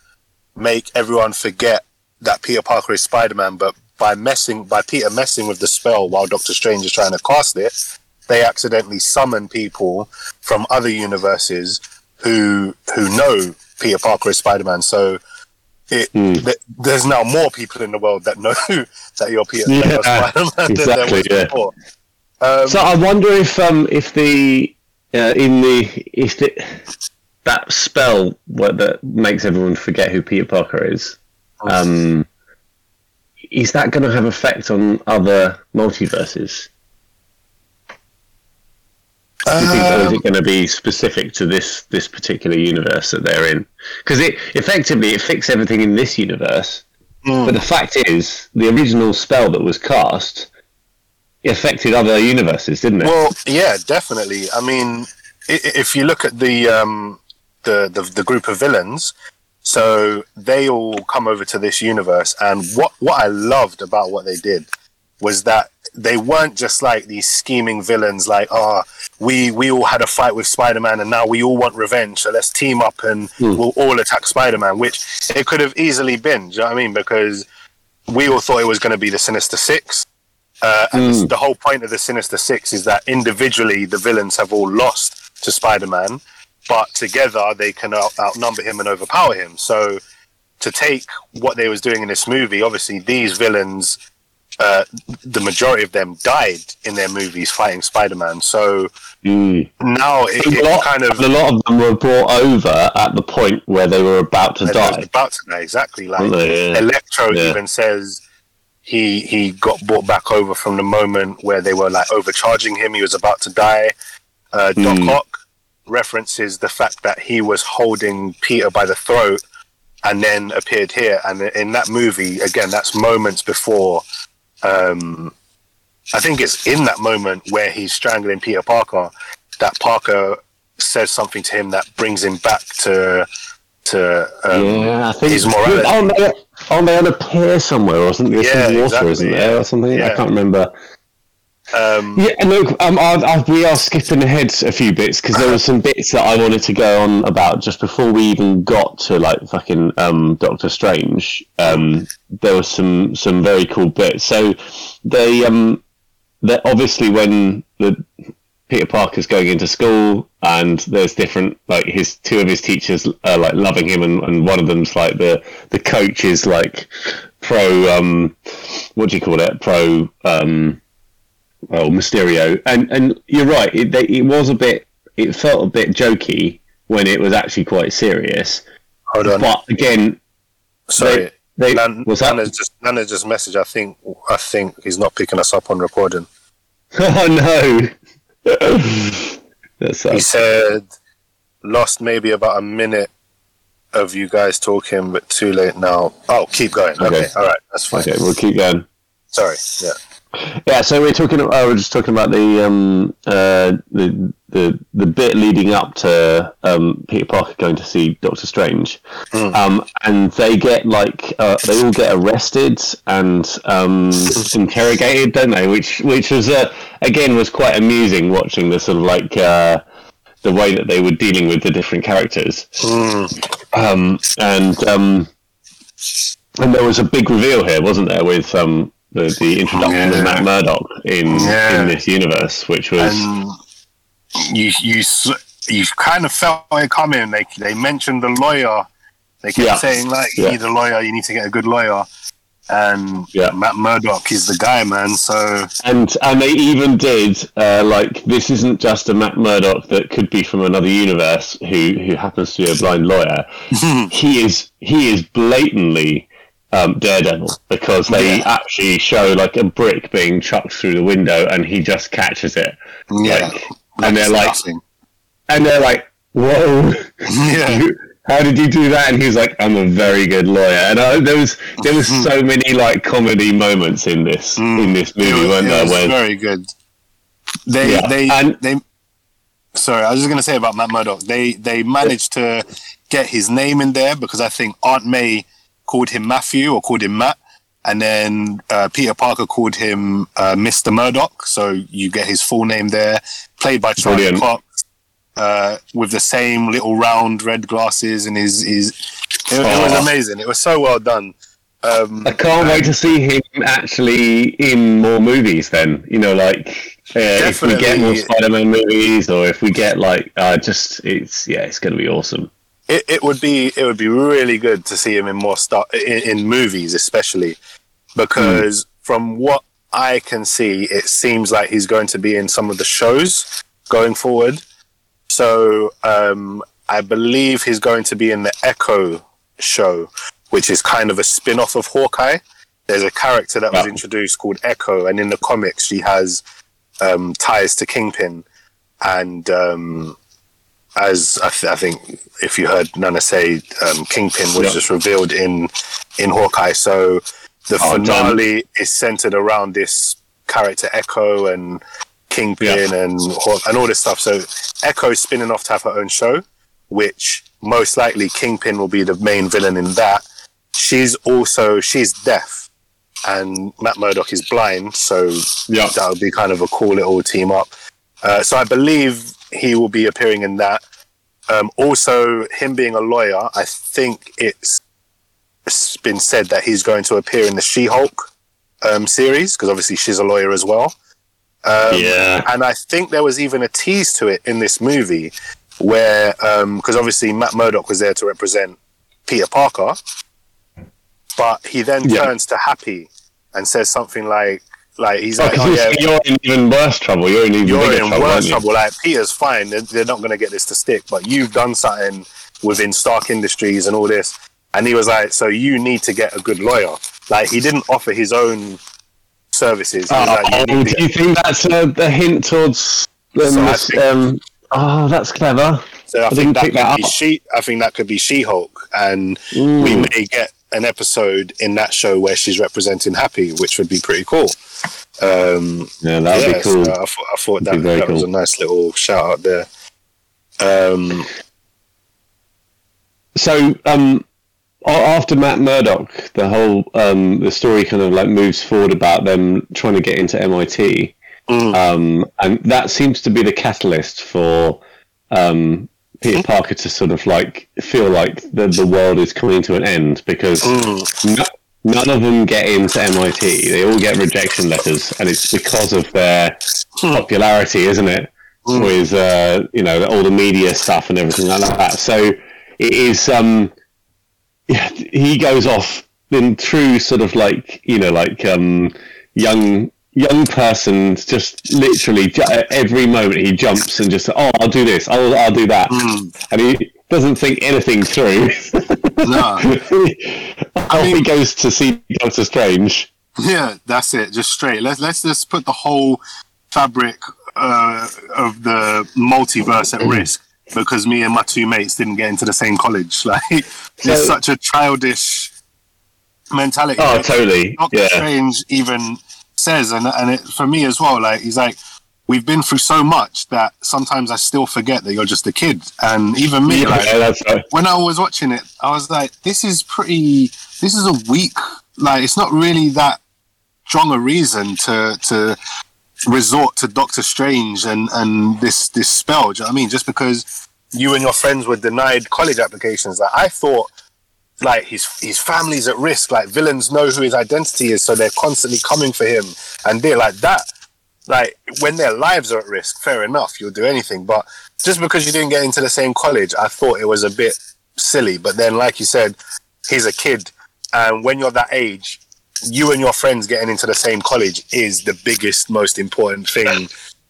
make everyone forget that Peter Parker is Spider-Man, but by messing by Peter messing with the spell while Doctor Strange is trying to cast it, they accidentally summon people from other universes who who know Peter Parker is Spider-Man. So it, mm. th- there's now more people in the world that know that you're Peter yeah, Spider-Man exactly, than there was yeah. before. Um, so I wonder if um if the uh, in the if the, that spell what, that makes everyone forget who Peter Parker is. Um, is that going to have effect on other multiverses? Do you think, um, or is it going to be specific to this this particular universe that they're in? Because it effectively it fixed everything in this universe, mm. but the fact is the original spell that was cast affected other universes, didn't it? Well, yeah, definitely. I mean, if you look at the um, the, the the group of villains. So they all come over to this universe, and what, what I loved about what they did was that they weren't just like these scheming villains like, oh, we, we all had a fight with Spider-Man and now we all want revenge, so let's team up and mm. we'll all attack Spider-Man, which it could have easily been, do you know what I mean? Because we all thought it was going to be the Sinister Six. Uh, and mm. the whole point of the Sinister Six is that individually the villains have all lost to Spider-Man, but together they can out- outnumber him and overpower him. So to take what they was doing in this movie, obviously these villains, uh, the majority of them died in their movies fighting Spider-Man. So mm. now it, it lot, kind of... A lot of them were brought over at the point where they were about to die. About to die, exactly. Like yeah. Electro yeah. even says he he got brought back over from the moment where they were like overcharging him. He was about to die. Uh, Doc mm. Ock references the fact that he was holding Peter by the throat and then appeared here, and in that movie again that's moments before um, I think it's in that moment where he's strangling Peter Parker that Parker says something to him that brings him back to to um, yeah, I think his morality. Aren't they, aren't they on a pier somewhere or something? There's yeah, some water exactly, isn't there yeah. or something yeah. I can't remember. Um, yeah, and look, um, I, I, we are skipping ahead a few bits because there were some bits that I wanted to go on about just before we even got to like fucking um, Doctor Strange. Um, there were some, some very cool bits. So they um, that obviously when the Peter Parker's going into school and there's different like his two of his teachers are like loving him and, and one of them's like the the coach is like pro um, what do you call it pro. Um, Well, Mysterio, and and you're right. It they, it was a bit. It felt a bit jokey when it was actually quite serious. Hold on, but again, sorry. They, they, Nan, was that? Nana's just Nana's just message. I think I think he's not picking us up on recording. Oh no! That's he said, "Lost maybe about a minute of you guys talking, but too late now." Oh, keep going. Okay, okay. All right, that's fine. Okay, we'll keep going. Sorry. Yeah. Yeah, so we're talking. I uh, was just talking about the um, uh, the the the bit leading up to um, Peter Parker going to see Doctor Strange, mm. um, and they get like uh, they all get arrested and um, interrogated, don't they? Which which was uh, again was quite amusing watching the sort of like uh, the way that they were dealing with the different characters, mm. um, and um, and there was a big reveal here, wasn't there? With um, The, the introduction yeah. of Matt Murdock in yeah. in this universe, which was um, you you you kind of felt it coming. They they mentioned the lawyer. They kept yeah. saying like you yeah. need a lawyer. You need to get a good lawyer. And yeah. Matt Murdock is the guy, man. So and and they even did uh, like this isn't just a Matt Murdock that could be from another universe who who happens to be a blind lawyer. he is he is blatantly. Um, Daredevil, because they yeah. actually show like a brick being chucked through the window and he just catches it yeah like, and they're like nothing. and they're like whoa yeah. how did you do that? And he's like, I'm a very good lawyer. And I, there was there was so many like comedy moments in this mm. in this movie, it was, weren't it there was where, very good They, yeah. they, and- they. Sorry, I was just going to say about Matt Murdock. They, they managed to get his name in there because I think Aunt May called him Matthew or called him Matt, and then uh, Peter Parker called him uh, Mister Murdock. So you get his full name there, played by Charlie Clark, uh, with the same little round red glasses and his his. It, oh. it was amazing. It was so well done. Um, I can't um, wait to see him actually in more movies. Then you know, like. Uh, if we get more Spider-Man movies, or if we get like, uh, just it's yeah, it's going to be awesome. It it would be it would be really good to see him in more star in, in movies, especially because mm. from what I can see, it seems like he's going to be in some of the shows going forward. So um, I believe he's going to be in the Echo show, which is kind of a spin-off of Hawkeye. There's a character that wow. was introduced called Echo, and in the comics, she has. Um, ties to Kingpin, and um, as I, th- I think if you heard Nana say, um, Kingpin was yeah. just revealed in in Hawkeye. So the oh, finale damn. is centered around this character Echo and Kingpin yeah. and Haw- and all this stuff. So Echo is spinning off to have her own show, which most likely Kingpin will be the main villain in that. She's also she's deaf. And Matt Murdock is blind, so yeah. that would be kind of a cool little team up. Uh, so I believe he will be appearing in that. Um, also, him being a lawyer, I think it's been said that he's going to appear in the She-Hulk um, series, because obviously she's a lawyer as well. Um, yeah. And I think there was even a tease to it in this movie, where, because um, obviously Matt Murdock was there to represent Peter Parker, but he then yeah. turns to Happy and says something like, "Like he's oh, like, oh, yeah, you're in even worse trouble. You're in even you're in trouble, worse trouble. You? Like Peter's fine. They're, they're not going to get this to stick. But you've done something within Stark Industries and all this." And he was like, "So you need to get a good lawyer." Like he didn't offer his own services. Uh, like, you oh, do you think that's a, a hint towards? Um, so this, think, um, oh, that's clever. So I, I think that could that be she. I think that could be She-Hulk, and mm. we may get. An episode in that show where she's representing Happy, which would be pretty cool. Um, yeah, that'd yeah, be cool. So I thought, I thought that, that cool. was a nice little shout out there. Um, so um, after Matt Murdock, the whole um, the story kind of like moves forward about them trying to get into M I T, mm. um, and that seems to be the catalyst for. Um, Peter Parker to sort of like feel like the, the world is coming to an end because mm. no, none of them get into M I T. They all get rejection letters, and it's because of their popularity, isn't it? Mm. With uh, you know all the media stuff and everything like that. So it is. Um, yeah, he goes off in true sort of like you know like um, young. young person, just literally ju- every moment he jumps and just oh I'll do this I'll I'll do that mm. and he doesn't think anything through. No, I mean, he goes to see Doctor Strange. Yeah, that's it. Just straight. Let's let's just put the whole fabric uh, of the multiverse at risk because me and my two mates didn't get into the same college. Like so, it's such a childish mentality. Oh, like, totally. Doctor yeah. Strange even. says and and it, for me as well, like he's like, we've been through so much that sometimes I still forget that you're just a kid. And even me, yeah, like yeah, that's right. when I was watching it, I was like, this is pretty. This is a weak. Like it's not really that strong a reason to to resort to Doctor Strange and and this this spell. Do you know what I mean? Just because you and your friends were denied college applications, like I thought. Like his his family's at risk. Like villains know who his identity is, so they're constantly coming for him. And they're like that. Like when their lives are at risk, fair enough, you'll do anything. But just because you didn't get into the same college, I thought it was a bit silly. But then, like you said, he's a kid, and when you're that age, you and your friends getting into the same college is the biggest, most important thing.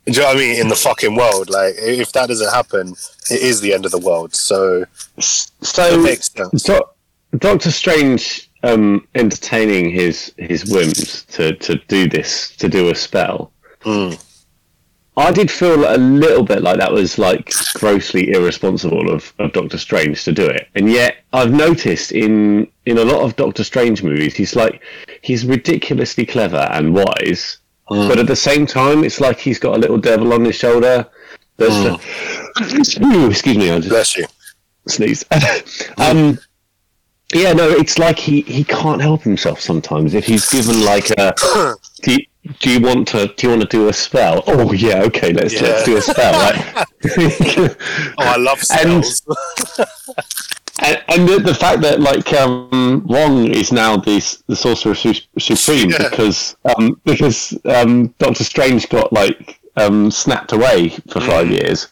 Do you know what I mean? In the fucking world, like if that doesn't happen, it is the end of the world. So, so it makes sense. So- Doctor Strange um, entertaining his his whims to, to do this, to do a spell. Mm. I did feel a little bit like that was like grossly irresponsible of, of Doctor Strange to do it. And yet I've noticed in, in a lot of Doctor Strange movies, he's like, he's ridiculously clever and wise, Mm. But at the same time, it's like he's got a little devil on his shoulder. There's mm. a, excuse me, I just bless you. Sneezed. um, yeah, no, it's like he, he can't help himself sometimes. If he's given like a, do you, do you want to do you want to do a spell? Oh yeah, okay, let's yeah. let's do a spell. Right? Oh, I love spells. And, and, and the, the fact that like um, Wong is now the the Sorcerer Supreme yeah. because um, because um, Doctor Strange got like um, snapped away for five mm. years.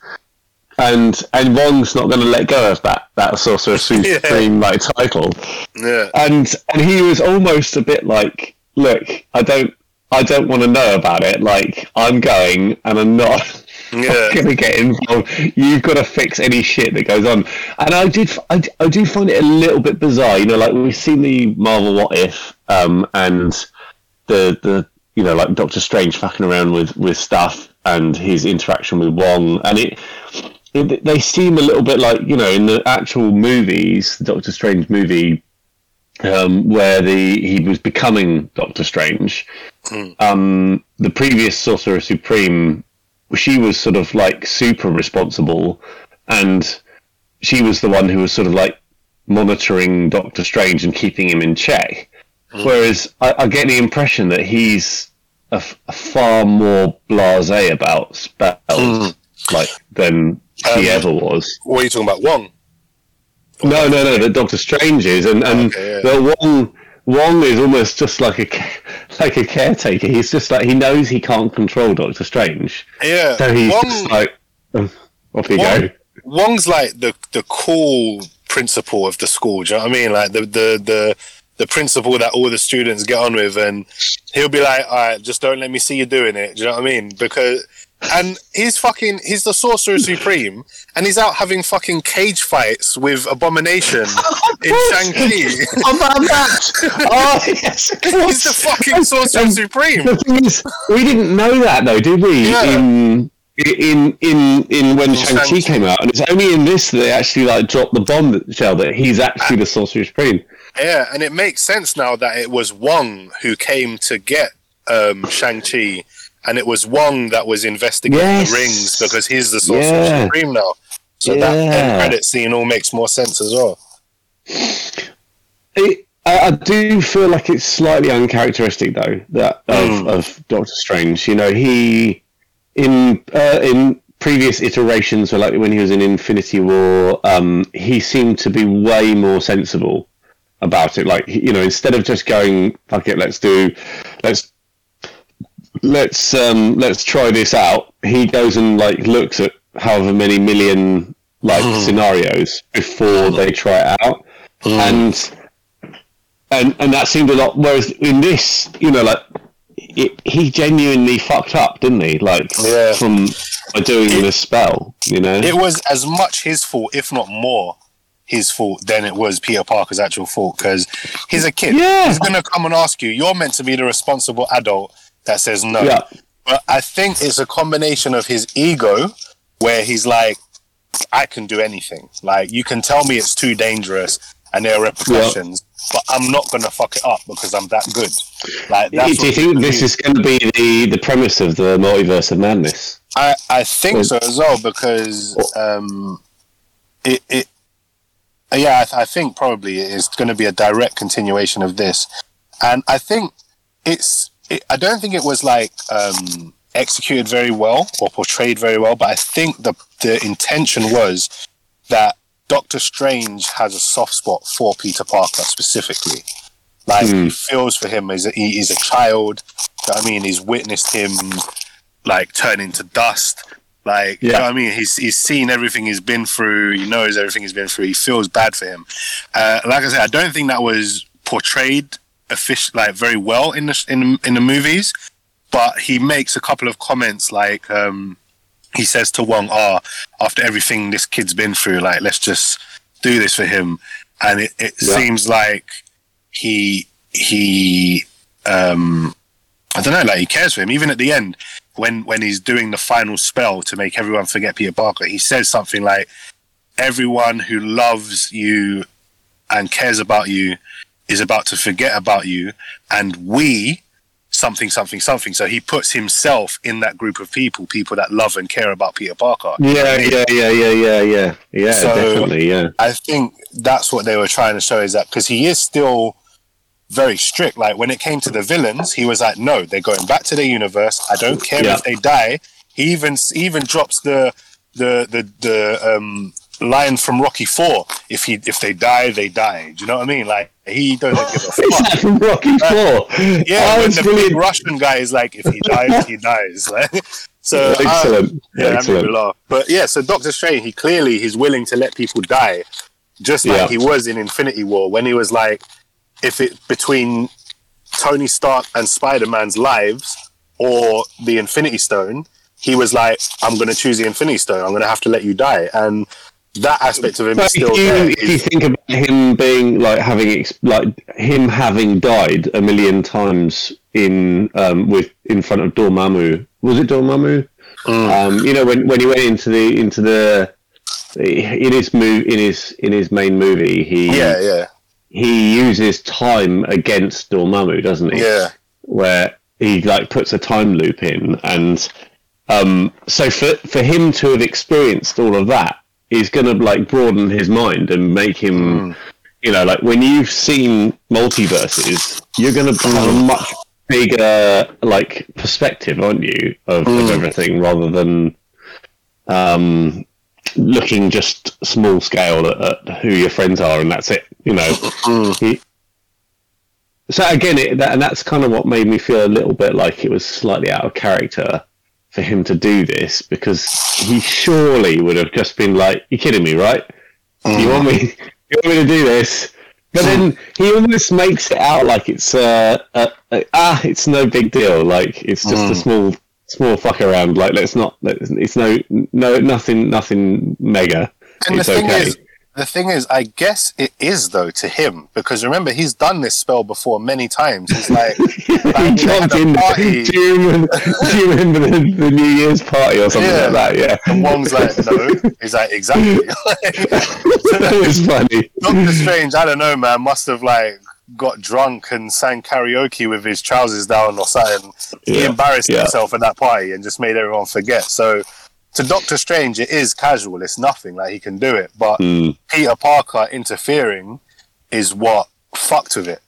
And and Wong's not going to let go of that that Sorcerer Supreme yeah. like title, yeah. And and he was almost a bit like, look, I don't I don't want to know about it. Like I'm going, and I'm not yeah. going to get involved. You've got to fix any shit that goes on. And I did I, I do find it a little bit bizarre. You know, like we've seen the Marvel What If, um, and the the you know like Doctor Strange fucking around with with stuff and his interaction with Wong, and it. It, they seem a little bit like, you know, in the actual movies, the Doctor Strange movie, um, where the he was becoming Doctor Strange. Mm. Um, the previous Sorcerer Supreme, she was sort of like super responsible, and she was the one who was sort of like monitoring Doctor Strange and keeping him in check. Mm. Whereas I, I get the impression that he's a, f- a far more blasé about spells mm. like than. Um, he ever was. What are you talking about, Wong? Or no, no, no. The Doctor Strange is, and and okay, yeah. the Wong Wong is almost just like a like a caretaker. He's just like he knows he can't control Doctor Strange. Yeah. So he's Wong, just like um, off you Wong, go. Wong's like the the cool principal of the school. Do you know what I mean? Like the the the the principal that all the students get on with, and he'll be like, all right, just don't let me see you doing it. Do you know what I mean? Because. And he's fucking, he's the Sorcerer Supreme, and he's out having fucking cage fights with Abomination in Shang-Chi. About that! Oh, yes, he's the fucking Sorcerer um, Supreme. The thing is, we didn't know that though, did we? Yeah. In, in, in, in when Shang-Chi, Shang-Chi came out, and it's only in this that they actually like dropped the bombshell that he's actually the Sorcerer Supreme. Yeah, and it makes sense now that it was Wong who came to get um, Shang-Chi. And it was Wong that was investigating yes. the rings because he's the Sorcerer yeah. Supreme now. So yeah. that end credit scene all makes more sense as well. It, I, I do feel like it's slightly uncharacteristic, though, that of, mm. of Doctor Strange. You know, he in uh, in previous iterations, like when he was in Infinity War, um, he seemed to be way more sensible about it. Like, you know, instead of just going fuck it, let's do, let's. Let's um, let's try this out. He goes and like looks at however many million like mm. scenarios before they try it out, mm. and and and that seemed a lot. Whereas in this, you know, like it, he genuinely fucked up, didn't he? Like yeah. from by doing it, the spell, you know, it was as much his fault, if not more. His fault than it was Peter Parker's actual fault because he's a kid. Yeah. He's gonna come and ask you. You're meant to be the responsible adult. That says no. Yeah. But I think it's a combination of his ego where he's like, I can do anything. Like, you can tell me it's too dangerous and there are repercussions, yeah. but I'm not going to fuck it up because I'm that good. Like, that's do you think this is going to be the, the premise of the multiverse of madness? I, I think so as well because um, it, it, yeah, I, th- I think probably it's going to be a direct continuation of this. And I think it's I don't think it was like um, executed very well or portrayed very well, but I think the the intention was that Doctor Strange has a soft spot for Peter Parker specifically. Like mm. he feels for him as a, he is a child. You know what I mean, he's witnessed him like turn into dust. Like yeah. you know what I mean, he's he's seen everything he's been through. He knows everything he's been through. He feels bad for him. Uh, like I said, I don't think that was portrayed. Official, like very well in the in in the movies, but he makes a couple of comments like um, he says to Wong, "Ah, oh, after everything this kid's been through, like let's just do this for him." And it, it yeah. seems like he he um, I don't know, like he cares for him. Even at the end, when when he's doing the final spell to make everyone forget Peter Parker, he says something like, "Everyone who loves you and cares about you." Is about to forget about you, and we something, something, something. So he puts himself in that group of people, people that love and care about Peter Parker. Yeah, yeah, yeah, yeah, yeah, yeah. Yeah, so definitely, yeah. I think that's what they were trying to show, is that because he is still very strict. Like, when it came to the villains, he was like, no, they're going back to their universe. I don't care yeah. if they die. He even he even drops the the the, the um, line from Rocky Four. If he if they die, they die. Do you know what I mean? Like, he doesn't give a fuck. Is that from Rocky Four? Uh, yeah, oh, when the brilliant. big Russian guy is like, if he dies, he dies. Like, so excellent. Um, yeah, excellent. I made me laugh. But yeah, so Doctor Strange, he clearly is willing to let people die, just like yeah. he was in Infinity War, when he was like, if it between Tony Stark and Spider-Man's lives or the Infinity Stone, he was like, I'm going to choose the Infinity Stone. I'm going to have to let you die. And that aspect of him but is still you, there. If you think about him being like having like him having died a million times in um, with in front of Dormammu. Was it Dormammu? Mm. Um, you know, when when he went into the into the in his move in his in his main movie, he yeah yeah. he uses time against Dormammu, doesn't he? Yeah. Where he like puts a time loop in, and um, so for for him to have experienced all of that is going to like broaden his mind and make him, mm. you know, like when you've seen multiverses, you're going to have a much bigger like perspective, aren't you, of, mm. of everything, rather than um. looking just small scale at, at who your friends are and that's it, you know. he, so again it, that, and that's kind of what made me feel a little bit like it was slightly out of character for him to do this, because he surely would have just been like, you're kidding me, right? mm. you want me you want me to do this? But then he almost makes it out like it's uh, uh, uh ah it's no big deal, like it's just mm. a small small fuck around, like let's not let's, it's no no nothing nothing mega, and it's the thing okay is, the thing is I guess it is though to him, because remember he's done this spell before many times. He's like, like he jumped in party. do you remember, do you remember the, the New Year's party or something yeah. like that? Yeah and Wong's like, no, he's like, exactly. That was funny. Doctor Strange, I don't know man, must have like got drunk and sang karaoke with his trousers down or something. He yeah, embarrassed yeah. himself at that party and just made everyone forget. So to Doctor Strange, it is casual. It's nothing, like he can do it. But mm. Peter Parker interfering is what fucked with it.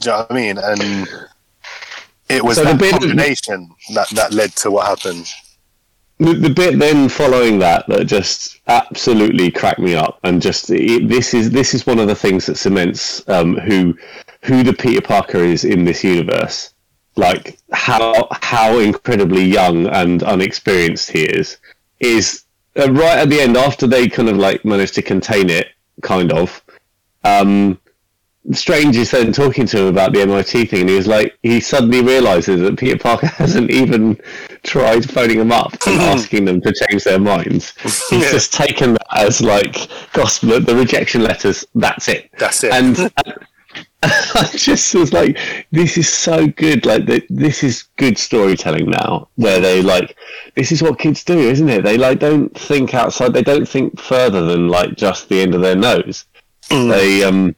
Do you know what I mean? And it was so that the combination of... that, that led to what happened. The, the bit then following that that just absolutely cracked me up, and just it, this is this is one of the things that cements um, who who the Peter Parker is in this universe, like how how incredibly young and unexperienced he is. Is uh, right at the end, after they kind of like manage to contain it, kind of. Um, Strange is then talking to him about the M I T thing, and he was like, he suddenly realises that Peter Parker hasn't even tried phoning them up and asking them to change their minds. He's yeah. just taken that as like gospel, the rejection letters, that's it. That's it. And, and I just was like, this is so good. Like, the, this is good storytelling now, where they like, this is what kids do, isn't it? They like don't think outside, they don't think further than like just the end of their nose. Mm. They, um,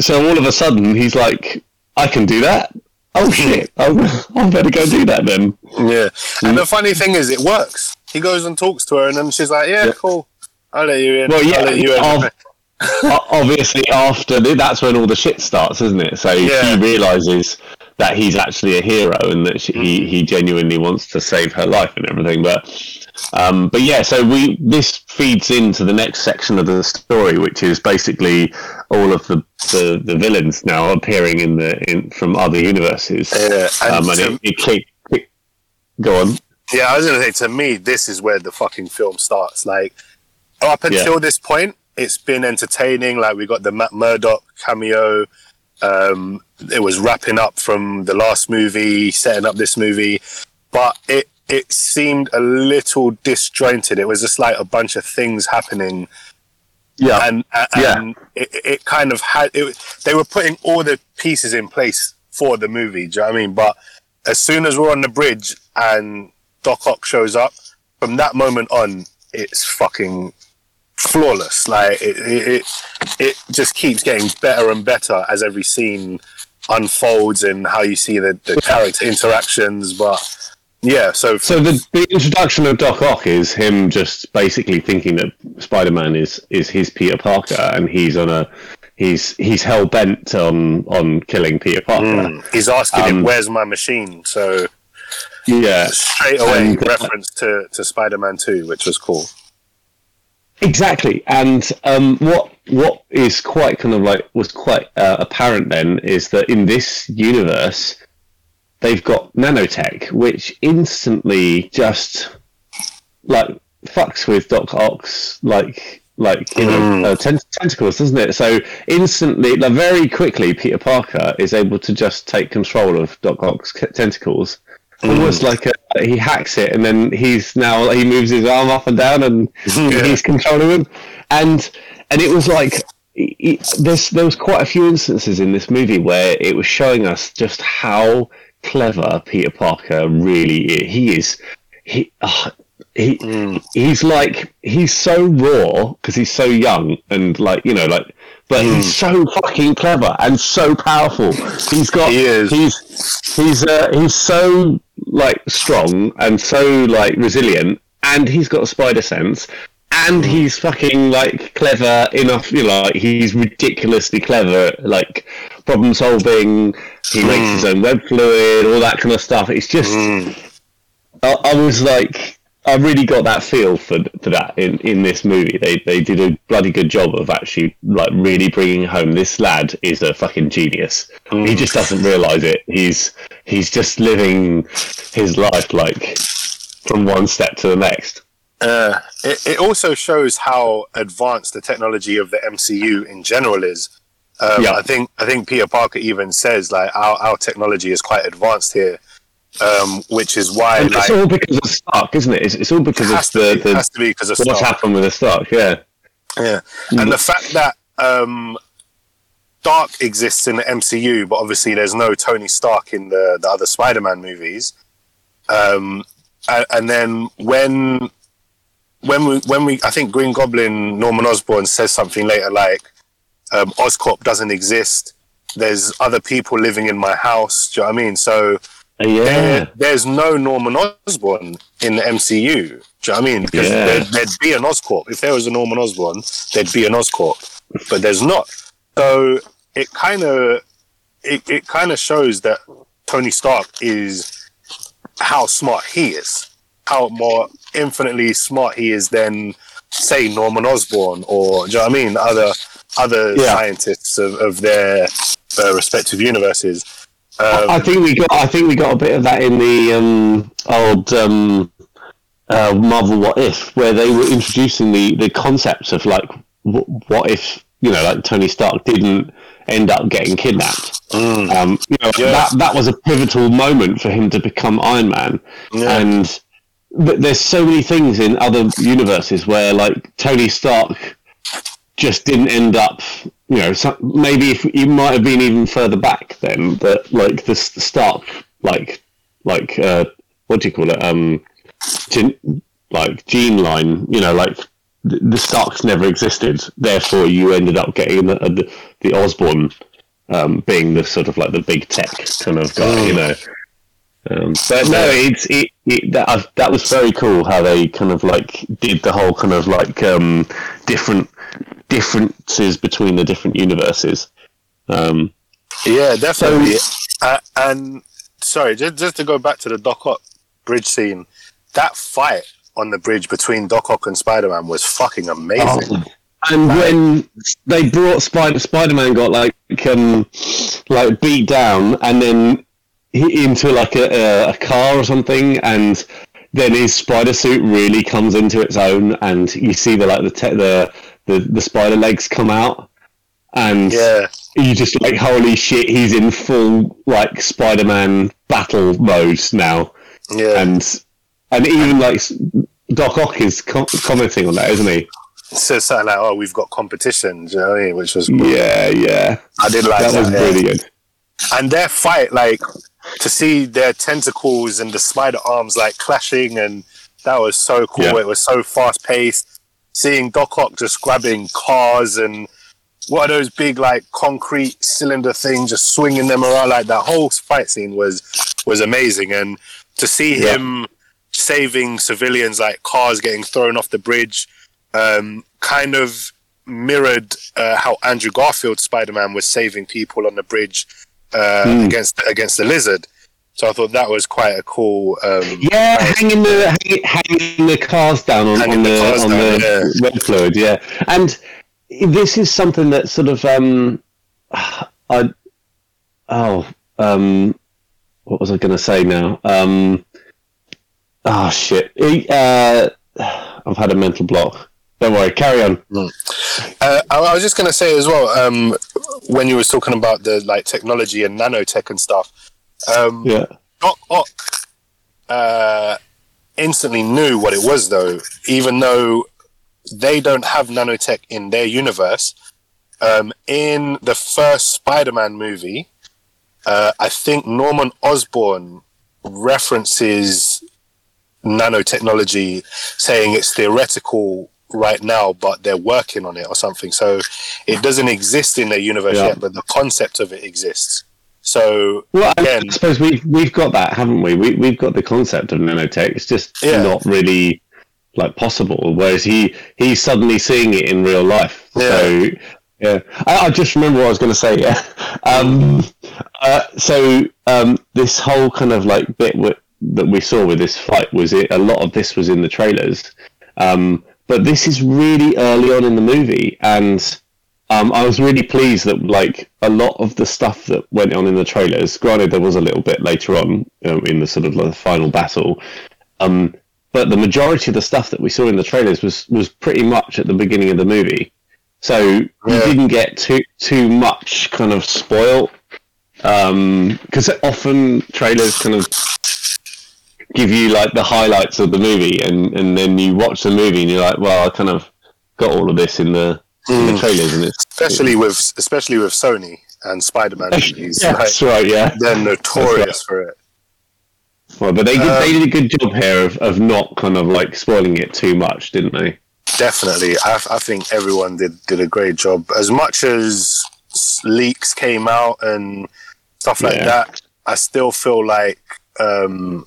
So all of a sudden, he's like, I can do that? Oh, shit. I better go do that then. Yeah. And the funny thing is, it works. He goes and talks to her, and then she's like, yeah, yeah. cool. I'll let you in. Well, yeah, I'll let you in. Obviously, after that's when all the shit starts, isn't it? So yeah. she realises that he's actually a hero and that she, he, he genuinely wants to save her life and everything. But um, but yeah, so we this feeds into the next section of the story, which is basically all of the the, the villains now appearing in the in from other universes. Uh, and um, and to, it, it keep, keep, go on. Yeah, I was going to say, to me, this is where the fucking film starts. Like, up until yeah. this point, it's been entertaining. Like, we got the Matt Murdock cameo. Um, it was wrapping up from the last movie, setting up this movie, but it it seemed a little disjointed. It was just like a bunch of things happening, yeah, and, and yeah. It, it kind of had. It, they were putting all the pieces in place for the movie. Do you know what I mean? But as soon as we're on the bridge and Doc Ock shows up, from that moment on, it's fucking flawless. Like it, it, it, it just keeps getting better and better as every scene unfolds and how you see the, the character interactions. But yeah, so so the, the introduction of Doc Ock is him just basically thinking that Spider-Man is is his Peter Parker, and he's on a he's he's hell bent on on killing Peter Parker. Mm, he's asking um, him, "Where's my machine?" So yeah, straight away and, reference to to Spider-Man two, which was cool. Exactly, and um, what what is quite kind of like was quite uh, apparent then is that in this universe they've got nanotech, which instantly just like fucks with Doc Ock's like like you mm. know uh, tent- tentacles, doesn't it? So instantly, like very quickly, Peter Parker is able to just take control of Doc Ock's c- tentacles. Almost like a, he hacks it, and then he's now he moves his arm up and down, and yeah. he's controlling him. And and it was like he, this, there was quite a few instances in this movie where it was showing us just how clever Peter Parker really is. He is he uh, he mm. he's like he's so raw because he's so young and like you know like. But mm. he's so fucking clever and so powerful. He's got. He is. He's he's uh, he's so like strong and so like resilient, and he's got spider sense, and he's fucking like clever enough. You know, like he's ridiculously clever, like problem solving. He mm. makes his own web fluid, all that kind of stuff. It's just. Mm. I, I was like. I really got that feel for for that in, in this movie. They they did a bloody good job of actually like really bringing home this lad is a fucking genius. Mm. He just doesn't realise it. He's he's just living his life like from one step to the next. Uh, it it also shows how advanced the technology of the M C U in general is. Um, yeah. I think I think Peter Parker even says like our our technology is quite advanced here. Um, which is why and it's like, all because of Stark, isn't it? It's, it's all because it has of the, to be, the has to be because of what happened with the Stark, yeah, yeah. And mm. the fact that um, Stark exists in the M C U, but obviously there's no Tony Stark in the, the other Spider-Man movies. Um, and, and then when when we when we I think Green Goblin Norman Osborn says something later like um, Oscorp doesn't exist. There's other people living in my house. Do you know what I mean? So. Yeah. There, there's no Norman Osborn in the M C U. Do you know what I mean? Because yeah. there, there'd be an Oscorp. If there was a Norman Osborn, there'd be an Oscorp. But there's not. So it kind of it, it kind of shows that Tony Stark is how smart he is. How more infinitely smart he is than, say, Norman Osborn or, do you know what I mean, other, other yeah. scientists of, of their uh, respective universes. Um, I think we got. I think we got a bit of that in the um, old um, uh, Marvel What If, where they were introducing the, the concepts of like, w- what if you know, like Tony Stark didn't end up getting kidnapped. Mm. Um, you know, yeah. that that was a pivotal moment for him to become Iron Man, yeah. and but there's so many things in other universes where like Tony Stark just didn't end up. You know, so maybe if you might have been even further back then, that like the Stark, like, like uh, what do you call it? Um, gen- like gene line. You know, like the, the Starks never existed. Therefore, you ended up getting the the, the Osborn um, being the sort of like the big tech kind of guy. Mm. You know, um, but no, it's it, it that uh, that was very cool how they kind of like did the whole kind of like um, different. differences between the different universes. Um, yeah, definitely. So, uh, and sorry, just, just to go back to the Doc Ock bridge scene, that fight on the bridge between Doc Ock and Spider-Man was fucking amazing. Oh, and like, when they brought Spider- Spider-Man got like um, like beat down and then hit into like a, a car or something, and then his spider suit really comes into its own, and you see the like the te- the The, the spider legs come out, and yeah. you just like, holy shit, he's in full like Spider-Man battle mode now. Yeah, and and even like Doc Ock is co- commenting on that, isn't he? So something like, "Oh, we've got competition," do you know what I mean? Which was cool. yeah, yeah. I did like that. That was yeah. really good. And their fight, like to see their tentacles and the spider arms like clashing, and that was so cool. Yeah. It was so fast paced. Seeing Doc Ock just grabbing cars and what are those big like concrete cylinder things just swinging them around? Like that whole fight scene was was amazing, and to see yeah. him saving civilians, like cars getting thrown off the bridge, um, kind of mirrored uh, how Andrew Garfield's Spider-Man was saving people on the bridge uh, mm. against against the Lizard. So I thought that was quite a cool. Um, yeah, uh, hanging the hanging, hanging the cars down on, on the, the on down, the yeah. road fluid. Yeah, and this is something that sort of um, I oh um, what was I going to say now? Um, oh shit! Uh, I've had a mental block. Don't worry, carry on. Mm. Uh, I, I was just going to say as well um, when you were talking about the like technology and nanotech and stuff. Um, yeah. Doc Ock uh, instantly knew what it was, though, even though they don't have nanotech in their universe. Um, in the first Spider-Man movie, uh, I think Norman Osborn references nanotechnology, saying it's theoretical right now, but they're working on it or something. So it doesn't exist in their universe yeah. yet, but the concept of it exists. So well, again, I suppose we've we've got that, haven't we? We we've got the concept of nanotech. It's just yeah. not really like possible. Whereas he, he's suddenly seeing it in real life. Yeah. So yeah, I, I just remember what I was going to say. Yeah. Um. Uh, so um, this whole kind of like bit w- that we saw with this fight was it. A lot of this was in the trailers. Um. But this is really early on in the movie, and. Um, I was really pleased that like a lot of the stuff that went on in the trailers, granted there was a little bit later on uh, in the sort of like, final battle, um, but the majority of the stuff that we saw in the trailers was, was pretty much at the beginning of the movie. So you yeah. didn't get too too much kind of spoil, because um, often trailers kind of give you like the highlights of the movie, and, and then you watch the movie and you're like, well, I kind of got all of this in the... Mm. The trailers, isn't it? Especially with especially with Sony and Spider-Man movies. yeah, like, that's right, yeah. They're notorious right. for it. Well, but they did, um, they did a good job here of, of not kind of like spoiling it too much, didn't they? Definitely. I, I think everyone did, did a great job. As much as leaks came out and stuff like yeah. that, I still feel like um,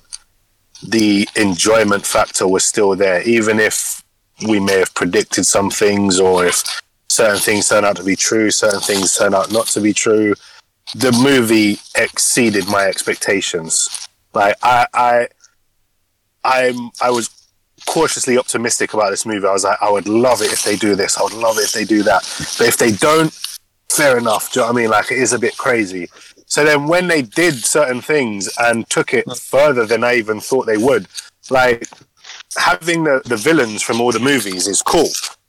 the enjoyment factor was still there, even if we may have predicted some things, or if certain things turn out to be true, certain things turn out not to be true. The movie exceeded my expectations. Like I, I, I'm, I was cautiously optimistic about this movie. I was like, I would love it if they do this. I would love it if they do that. But if they don't, fair enough. Do you know what I mean? Like it is a bit crazy. So then when they did certain things and took it further than I even thought they would, like, having the, the villains from all the movies is cool,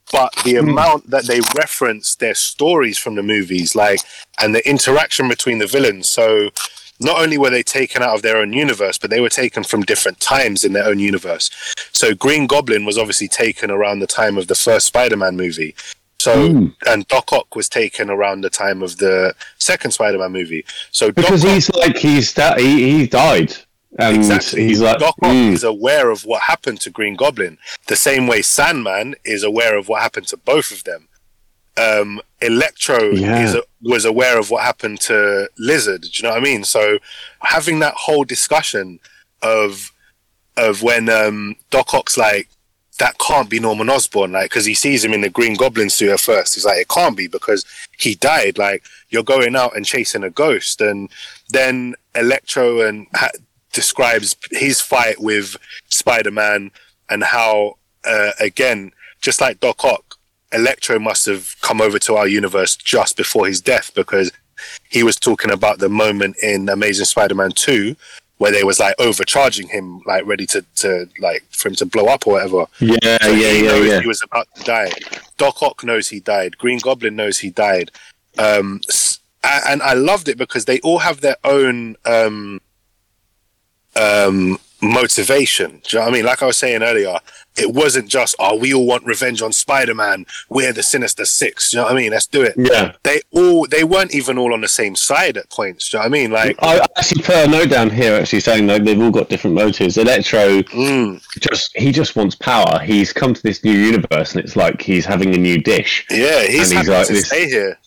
but the mm. amount that they reference their stories from the movies, like, and the interaction between the villains. So not only were they taken out of their own universe, but they were taken from different times in their own universe. So Green Goblin was obviously taken around the time of the first Spider-Man movie. So mm. and Doc Ock was taken around the time of the second Spider-Man movie. So because Doc he's Ock, like he's that he, he died. And exactly. He's like, Doc Ock mm. is aware of what happened to Green Goblin, the same way Sandman is aware of what happened to both of them. Um, Electro yeah. is a, was aware of what happened to Lizard. Do you know what I mean? So having that whole discussion of of when um, Doc Ock's like, that can't be Norman Osborn, like, because he sees him in the Green Goblin suit at first. He's like, it can't be because he died. Like, you're going out and chasing a ghost, and then Electro and ha- describes his fight with Spider-Man and how, uh, again, just like Doc Ock, Electro must have come over to our universe just before his death, because he was talking about the moment in Amazing Spider-Man two where they was like overcharging him, like ready to, to like for him to blow up or whatever. Yeah, so yeah, he yeah, yeah. He was about to die. Doc Ock knows he died. Green Goblin knows he died. Um, and I loved it because they all have their own... Um, Um, motivation. Do you know what I mean? Like I was saying earlier, it wasn't just, oh, we all want revenge on Spider-Man, we're the Sinister Six, you know what I mean, let's do it. Yeah. They all, they weren't even all on the same side at points, you know what I mean? Like, I actually put a note down here actually saying like, they've all got different motives. Electro, mm. just he just wants power. He's come to this new universe and it's like he's having a new dish. Yeah, he's, and he's like, to this, stay here.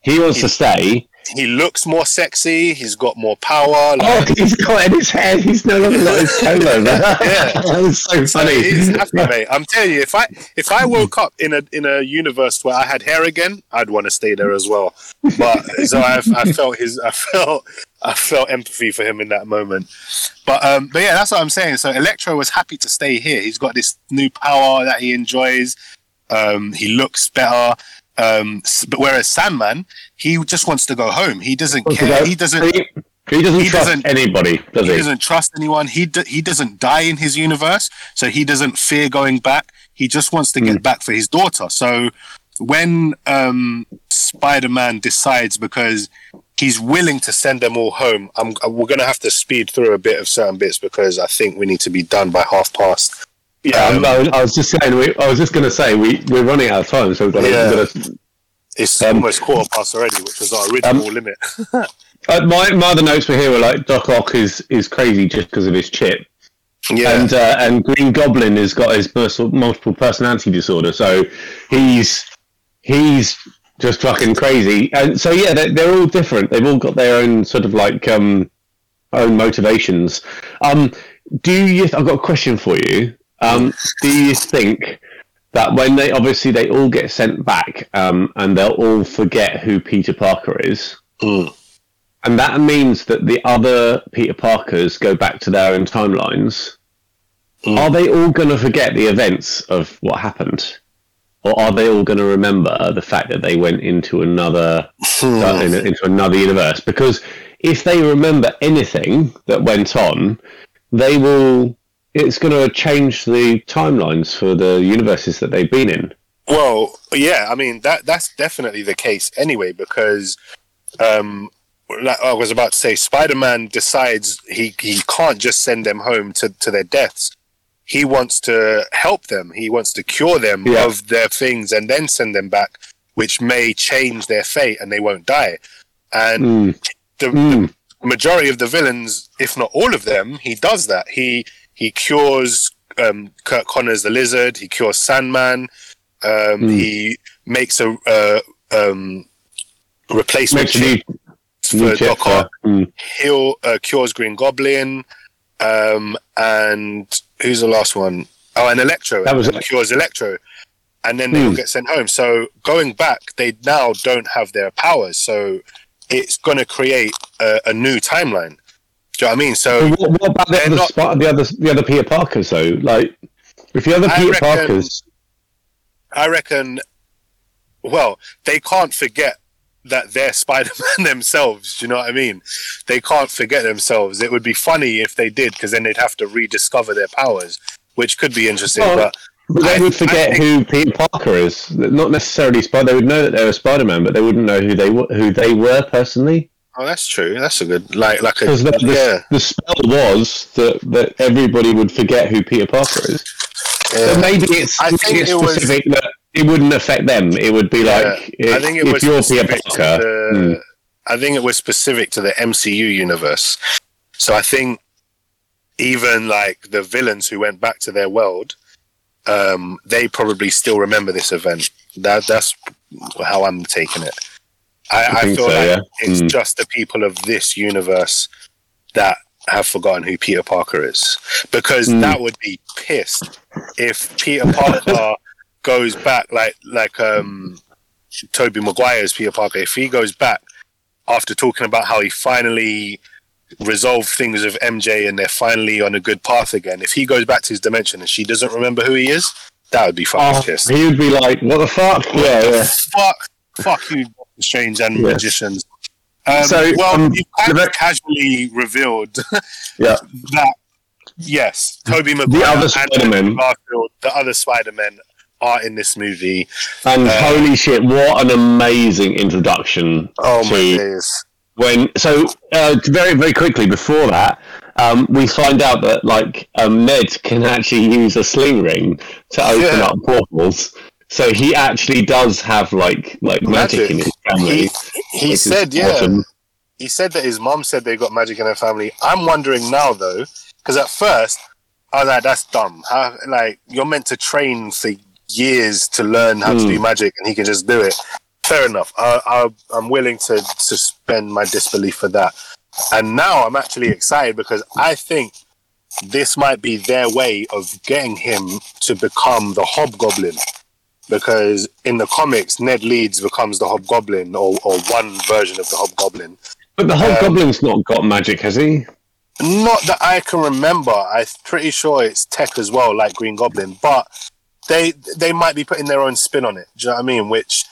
He wants he, to stay. He looks more sexy. He's got more power. Like... Oh, he's got in his head. He's no longer like his tail over. Yeah, that was so funny. He's happy, mate. I'm telling you, if I if I woke up in a in a universe where I had hair again, I'd want to stay there as well. But so I've, I felt his I felt I felt empathy for him in that moment. But um, but yeah, that's what I'm saying. So Electro was happy to stay here. He's got this new power that he enjoys. Um, he looks better. Um, but whereas Sandman, he just wants to go home. He doesn't care. He doesn't. He, he doesn't he trust doesn't, anybody. Does he? He doesn't trust anyone. He do, he doesn't die in his universe, so he doesn't fear going back. He just wants to get mm. back for his daughter. So when um, Spider-Man decides, because he's willing to send them all home, I'm, we're going to have to speed through a bit of certain bits because I think we need to be done by half past. Yeah, um, I, was, I was just saying. We, I was just going to say we we're running out of time, so we've got yeah. to. It's um, almost quarter past already, which was our original um, limit. uh, my my other notes were here were like Doc Ock is, is crazy just because of his chip. Yeah, and uh, and Green Goblin has got his multiple personality disorder, so he's he's just fucking crazy. And so yeah, they're, they're all different. They've all got their own sort of like um own motivations. Um, do you? I've got a question for you. Um, do you think that when they obviously they all get sent back um, and they'll all forget who Peter Parker is, mm. and that means that the other Peter Parkers go back to their own timelines? Mm. Are they all going to forget the events of what happened, or are they all going to remember the fact that they went into another uh, in, into another universe? Because if they remember anything that went on, they will. It's going to change the timelines for the universes that they've been in. Well, yeah, I mean, that that's definitely the case anyway, because um, like I was about to say, Spider-Man decides he, he can't just send them home to, to their deaths. He wants to help them. He wants to cure them yeah. of their things and then send them back, which may change their fate and they won't die. And mm. the, mm. the majority of the villains, if not all of them, he does that. He... He cures um, Kurt Connors the Lizard. He cures Sandman. Um, mm. He makes a uh, um, replacement chip for Doc Ock. Mm. He uh, cures Green Goblin. Um, and who's the last one? Oh, and Electro. That was he cures Electro. And then they mm. all get sent home. So going back, they now don't have their powers. So it's going to create a, a new timeline. Do you know what I mean? So, so what, what about the other, not, spot, the other the other Peter Parkers though? Like, if the other Peter I reckon, Parkers, I reckon, well, they can't forget that they're Spider-Man themselves. Do you know what I mean? They can't forget themselves. It would be funny if they did, because then they'd have to rediscover their powers, which could be interesting. Well, but, but they I, would forget think, who Peter Parker is. Not necessarily Spider. They would know that they were Spider-Man, but they wouldn't know who they who they were personally. Oh, that's true. That's a good like like a, the, the, yeah. the spell was that, that everybody would forget who Peter Parker is. Yeah. So maybe it's, I think it's it specific was, that it wouldn't affect them. It would be yeah. like if, I think it if was you're Peter Parker. The, hmm. I think it was specific to the M C U universe. So I think even like the villains who went back to their world, um, they probably still remember this event. That that's how I'm taking it. I, I feel so, like yeah. it's mm. just the people of this universe that have forgotten who Peter Parker is, because mm. that would be pissed if Peter Parker goes back like like um, Tobey Maguire's Peter Parker. If he goes back after talking about how he finally resolved things with M J and they're finally on a good path again, if he goes back to his dimension and she doesn't remember who he is, that would be fucking oh, pissed. He would be like, "What the fuck? What yeah, the yeah. fuck, fuck you." Strange and yes. magicians. Um, so, well, um, you kind of casually revealed yeah. that yes, Tobey Maguire and Andrew Garfield, the other Spider-Men, are in this movie. And um, holy shit, what an amazing introduction! Oh to my days! When so uh, very very quickly before that, um, we find out that like um, Ned can actually use a sling ring to open yeah. up portals. So he actually does have like like magic, magic in his family. He, he said, yeah. Awesome. He said that his mom said they got magic in her family. I'm wondering now though, because at first I was like, that's dumb. How, like you're meant to train for years to learn how mm. to do magic, and he can just do it. Fair enough. I, I, I'm willing to suspend my disbelief for that. And now I'm actually excited because I think this might be their way of getting him to become the Hobgoblin. Because in the comics, Ned Leeds becomes the Hobgoblin, or, or one version of the Hobgoblin. But the Hobgoblin's um, not got magic, has he? Not that I can remember. I'm pretty sure it's tech as well, like Green Goblin. But they they might be putting their own spin on it. Do you know what I mean? Which,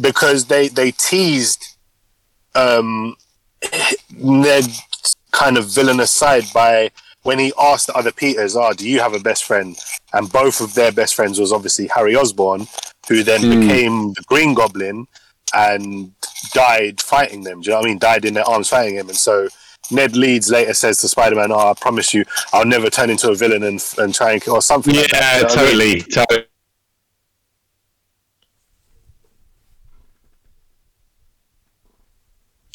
because they, they teased um, Ned's kind of villainous side by... when he asked the other Peters, oh, do you have a best friend? And both of their best friends was obviously Harry Osborn, who then mm. became the Green Goblin and died fighting them. Do you know what I mean? Died in their arms fighting him. And so Ned Leeds later says to Spider-Man, oh, I promise you, I'll never turn into a villain and and try and kill, or something yeah, like that. Yeah, totally, I mean? totally.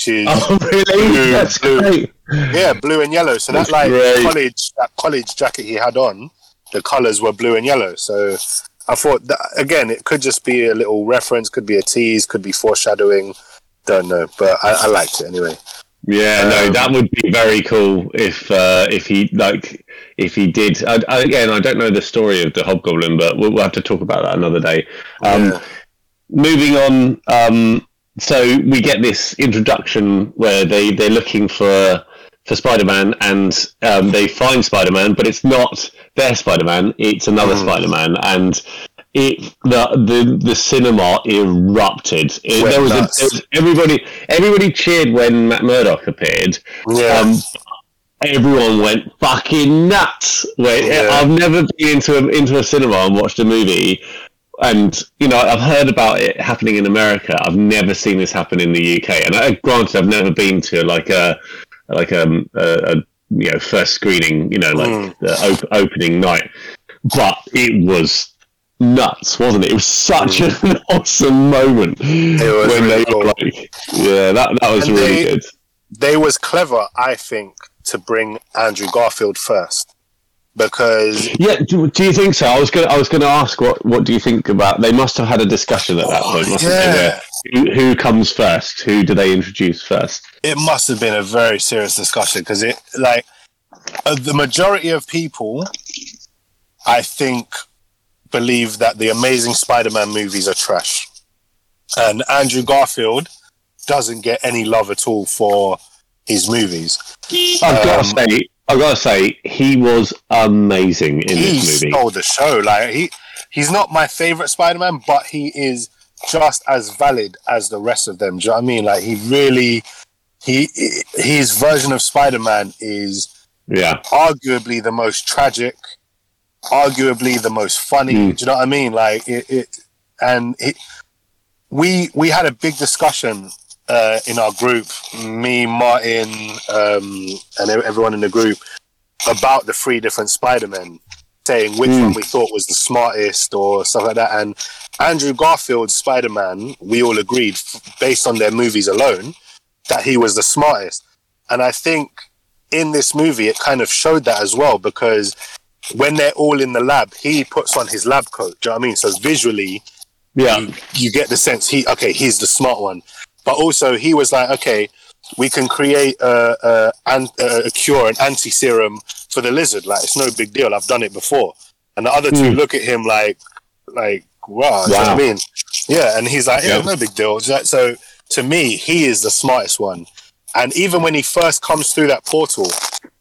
Oh, really? Blue, That's blue. Great. Yeah, blue and yellow. So that like great. college that college jacket he had on, the colours were blue and yellow. So I thought that, again, it could just be a little reference, could be a tease, could be foreshadowing. Don't know, but I, I liked it anyway. Yeah, um, no, that would be very cool if uh, if he like if he did. I, I, again, I don't know the story of the Hobgoblin, but we'll, we'll have to talk about that another day. Um, yeah. Moving on. Um, So we get this introduction where they, they're looking for for Spider-Man, and um, they find Spider-Man, but it's not their Spider-Man, it's another mm. Spider-Man, and it the the, the cinema erupted. It, there, was a, there was everybody everybody cheered when Matt Murdock appeared. Yeah. Um, everyone went fucking nuts. Wait, yeah. I've never been into a, into a cinema and watched a movie. And, you know, I've heard about it happening in America. I've never seen this happen in the U K. And I, granted, I've never been to like a, like a, a, a you know, first screening, you know, like mm. the op- opening night. But it was nuts, wasn't it? It was such mm. an awesome moment. It was when really they cool. were like, yeah, that, that was and really they, good. They was clever, I think, to bring Andrew Garfield first. Because yeah, do, do you think so? I was gonna, I was gonna ask what, what do you think about? They must have had a discussion at that oh, point. Mustn't yeah. they, who, who comes first? Who do they introduce first? It must have been a very serious discussion because it like uh, the majority of people, I think, believe that the Amazing Spider-Man movies are trash, and Andrew Garfield doesn't get any love at all for his movies. I've um, got to say. I've got to say, he was amazing in he this movie. He stole the show. Like he, he's not my favourite Spider-Man, but he is just as valid as the rest of them. Do you know what I mean? Like he really, he his version of Spider-Man is yeah. arguably the most tragic, arguably the most funny. Mm. Do you know what I mean? Like it, it and it, we we had a big discussion Uh, in our group, me, Martin, um, and everyone in the group, about the three different Spider-Men, saying which mm. one we thought was the smartest or stuff like that. And Andrew Garfield's Spider-Man, we all agreed, based on their movies alone, that he was the smartest. And I think in this movie, it kind of showed that as well, because when they're all in the lab, he puts on his lab coat. Do you know what I mean? So visually, yeah, you, you get the sense, he okay, he's the smart one. But also, he was like, okay, we can create a, a, a cure, an anti-serum for the lizard. Like, it's no big deal. I've done it before. And the other two mm. look at him like, like, wow, wow. You know what I mean? Yeah, and he's like, yeah, yeah. no big deal. So, to me, he is the smartest one. And even when he first comes through that portal,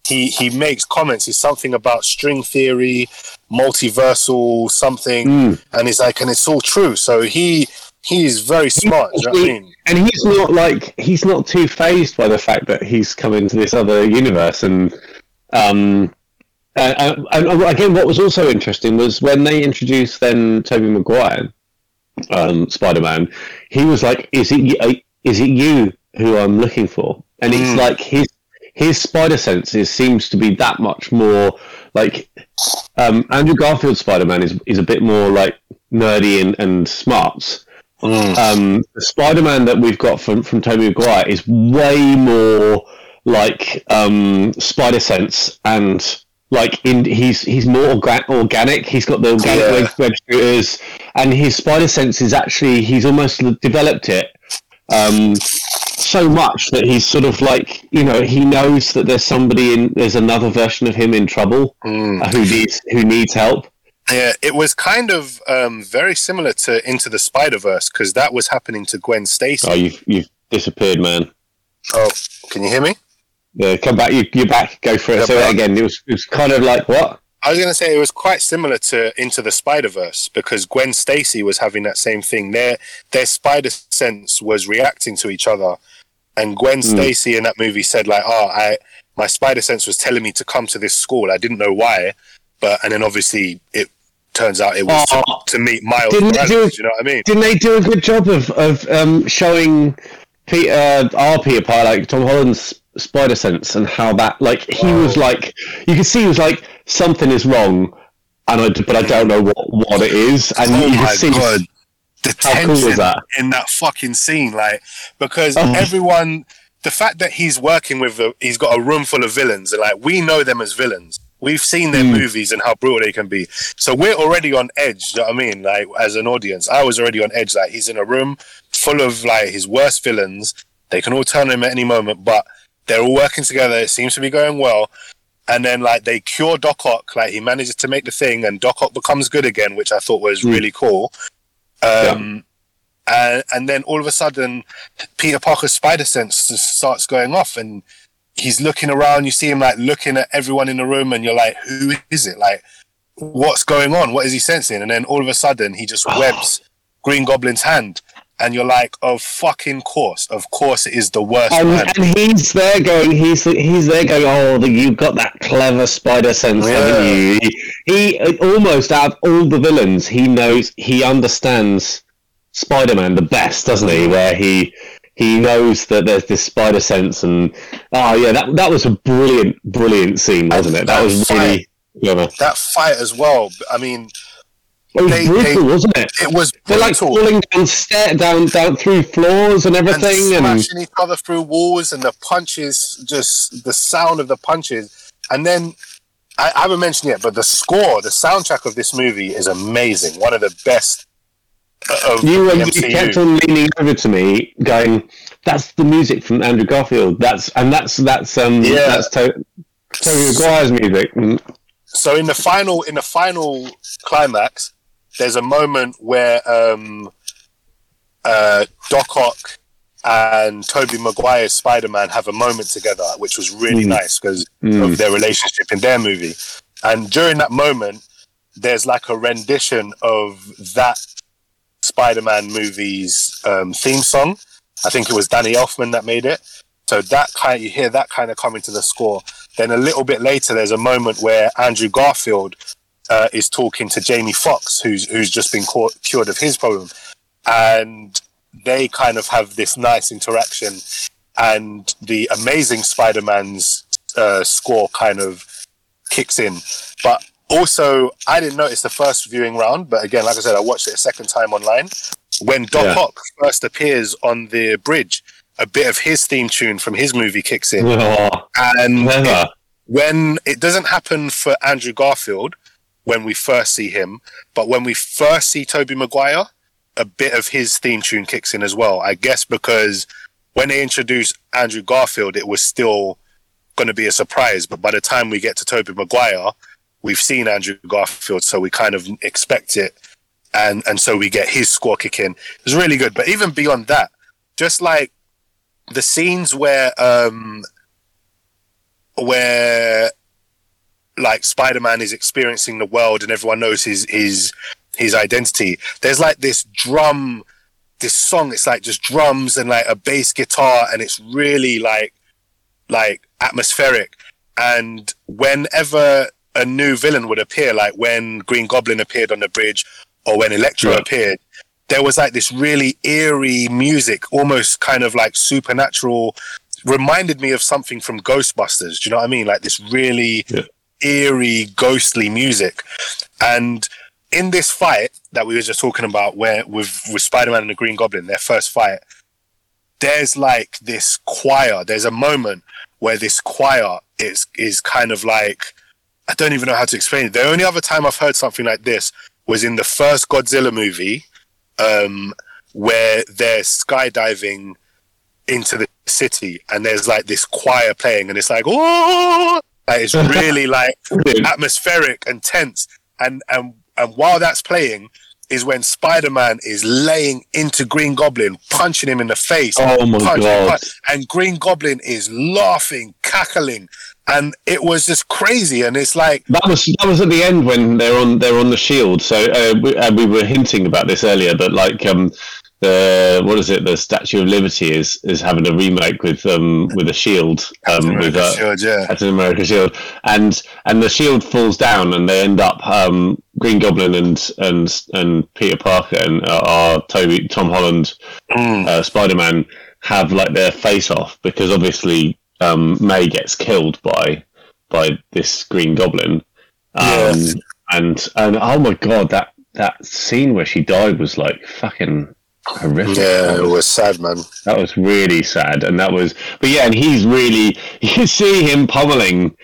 he, he makes comments. It's something about string theory, multiversal something. Mm. And he's like, and it's all true. So, he... he's very smart, he, do you know what I mean? And he's not like he's not too phased by the fact that he's come into this other universe. And um, and, and again, what was also interesting was when they introduced then Tobey Maguire, um, Spider-Man. He was like, "Is it is it you who I'm looking for?" And it's mm. like his his spider senses seems to be that much more like um, Andrew Garfield's Spider-Man is is a bit more like nerdy and, and smart. Mm. Um, the Spider-Man that we've got from from Tobey Maguire is way more like um, spider sense and like in he's he's more orga- organic. He's got the organic yeah. web, web shooters, and his spider sense is actually he's almost developed it. Um, so much that he's sort of like, you know, he knows that there's somebody in, there's another version of him in trouble mm. uh, who needs who needs help. Yeah, it was kind of um, very similar to Into the Spider-Verse because that was happening to Gwen Stacy. Oh, you've, you've disappeared, man. Oh, can you hear me? Yeah, come back. You, you're back. Go for it. You're Say back. It again. It was, it was kind of like what? I was going to say it was quite similar to Into the Spider-Verse because Gwen Stacy was having that same thing. Their their spider sense was reacting to each other, and Gwen mm. Stacy in that movie said like, "Oh, I my spider sense was telling me to come to this school. I didn't know why, but and then obviously it turns out it was oh, to, to meet Miles Morales. Do, you know what I mean? Didn't they do a good job of of um, showing Peter our Peter Parker, like Tom Holland's spider sense and how that like he oh. was like you could see he was like." Something is wrong, and I, but I don't know what, what it is. And oh you my see god, the tension cool that? in that fucking scene, like because oh. everyone, the fact that he's working with, a, he's got a room full of villains, and like we know them as villains, we've seen their mm. movies and how brutal they can be. So we're already on edge. You know what I mean, like as an audience, I was already on edge. Like he's in a room full of like his worst villains. They can all turn him at any moment, but they're all working together. It seems to be going well. And then, like, they cure Doc Ock. Like, he manages to make the thing, and Doc Ock becomes good again, which I thought was mm. really cool. Um, yeah. and, and then, all of a sudden, Peter Parker's spider sense just starts going off, and he's looking around. You see him, like, looking at everyone in the room, and you're like, who is it? Like, what's going on? What is he sensing? And then, all of a sudden, he just oh. webs Green Goblin's hand. And you're like, oh, fucking course. Of course it is the worst. And, and he's there going, he's he's there going, oh, you've got that clever spider sense, yeah. haven't you? He, he almost, out of all the villains, he knows, he understands Spider-Man the best, doesn't he? Where he he knows that there's this spider sense. And, oh, yeah, that that was a brilliant, brilliant scene, wasn't it? That, that was fight, really... Yeah, that fight as well, I mean... It was they, brutal, they, wasn't it? It was brutal. They're like falling down, stair, down, down through floors and everything. And smashing and... each other through walls and the punches, just the sound of the punches. And then, I, I haven't mentioned it yet, but the score, the soundtrack of this movie is amazing. One of the best of you, the M C U. You kept on leaning over to me going, that's the music from Andrew Garfield. That's And that's that's um, yeah. that's to- Tobey Maguire's music. So in the final, in the final climax... There's a moment where um, uh, Doc Ock and Tobey Maguire's Spider-Man have a moment together, which was really mm. nice because mm. of their relationship in their movie. And during that moment, there's like a rendition of that Spider-Man movie's um, theme song. I think it was Danny Elfman that made it. So that kind, you hear that kind of coming to the score. Then a little bit later, there's a moment where Andrew Garfield... Uh, is talking to Jamie Foxx, who's who's just been caught, cured of his problem, and they kind of have this nice interaction, and the Amazing Spider-Man's uh, score kind of kicks in. But also, I didn't notice the first viewing round, but again, like I said, I watched it a second time online. When Doc yeah. Ock first appears on the bridge, a bit of his theme tune from his movie kicks in, oh, and it, when it doesn't happen for Andrew Garfield. When we first see him, but when we first see Tobey Maguire, a bit of his theme tune kicks in as well. I guess because when they introduced Andrew Garfield, it was still going to be a surprise. But by the time we get to Tobey Maguire, we've seen Andrew Garfield, so we kind of expect it, and and so we get his score kick in. It was really good. But even beyond that, just like the scenes where um, where. like Spider-Man is experiencing the world and everyone knows his his his identity. There's like this drum, this song. It's like just drums and like a bass guitar, and it's really like like atmospheric. And whenever a new villain would appear, like when Green Goblin appeared on the bridge, or when Electro yeah. appeared, there was like this really eerie music, almost kind of like supernatural reminded me of something from Ghostbusters. Do you know what I mean? Like this really yeah. eerie, ghostly music. And in this fight that we were just talking about, where with, with Spider-Man and the Green Goblin, their first fight, there's like this choir. There's a moment where this choir is is kind of like, I don't even know how to explain it. The only other time I've heard something like this was in the first Godzilla movie, um, where they're skydiving into the city and there's like this choir playing and it's like, oh, like, it's really like atmospheric and tense. And, and, and while that's playing is when Spider-Man is laying into Green Goblin, punching him in the face. Oh my punch, God. Punch, and Green Goblin is laughing, cackling. And it was just crazy. And it's like... That was that was at the end when they're on they're on the shield. So uh, we, uh, we were hinting about this earlier, but like... um. The, what is it? The Statue of Liberty is, is having a remake with um with a shield, um with a shield, yeah. Captain America shield, and and the shield falls down, and they end up um Green Goblin and and and Peter Parker and uh, our Toby Tom Holland mm. uh, Spider-Man have like their face off because obviously um May gets killed by by this Green Goblin, um yes. and and oh my God, that that scene where she died was like fucking horrific. Yeah, it was sad, man. That was really sad, and that was, but yeah, and he's really, you see him pummeling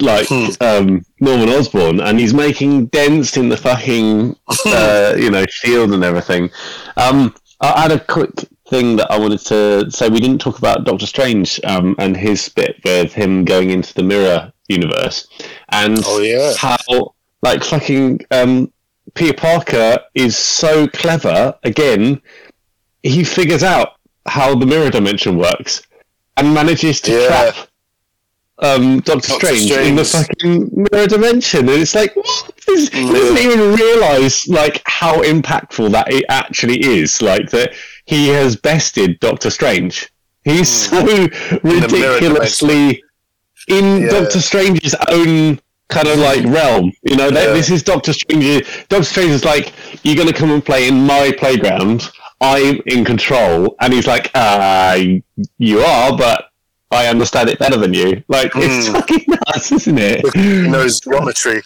like hmm. um, Norman Osborn, and he's making dents in the fucking uh, you know shield and everything. Um, I had a quick thing that I wanted to say. We didn't talk about Doctor Strange um, and his bit with him going into the mirror universe, and oh, yeah. how like fucking. Um, Peter Parker is so clever, again, he figures out how the mirror dimension works and manages to yeah. trap um, Doctor, Doctor Strange, Strange in the fucking mirror dimension. And it's like, what? He doesn't even realise like how impactful that it actually is. Like that he has bested Doctor Strange. He's mm. so ridiculously in yeah. Doctor Strange's own... kind of like realm, you know. They, yeah. This is Doctor Strange. Doctor Strange is like, you're going to come and play in my playground. I'm in control, and he's like, ah, uh, you are, but I understand it better than you. Like mm. it's fucking nuts, isn't it? He knows geometry,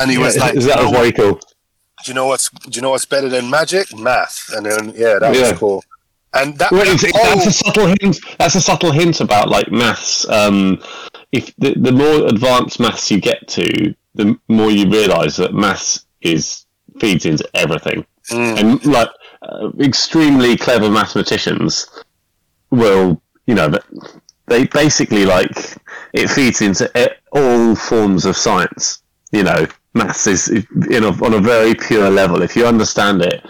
and he yeah, was like, that was very cool. Do you know what's Do you know what's better than magic? Math, and then yeah, that yeah. was cool. And that, well, that it, oh. that's a subtle hint. That's a subtle hint about like maths. Um, If the, the more advanced maths you get to, the more you realise that maths is feeds into everything, mm. and like uh, extremely clever mathematicians will, you know, they basically like it feeds into all forms of science. You know, maths is in a, on a very pure level. If you understand it,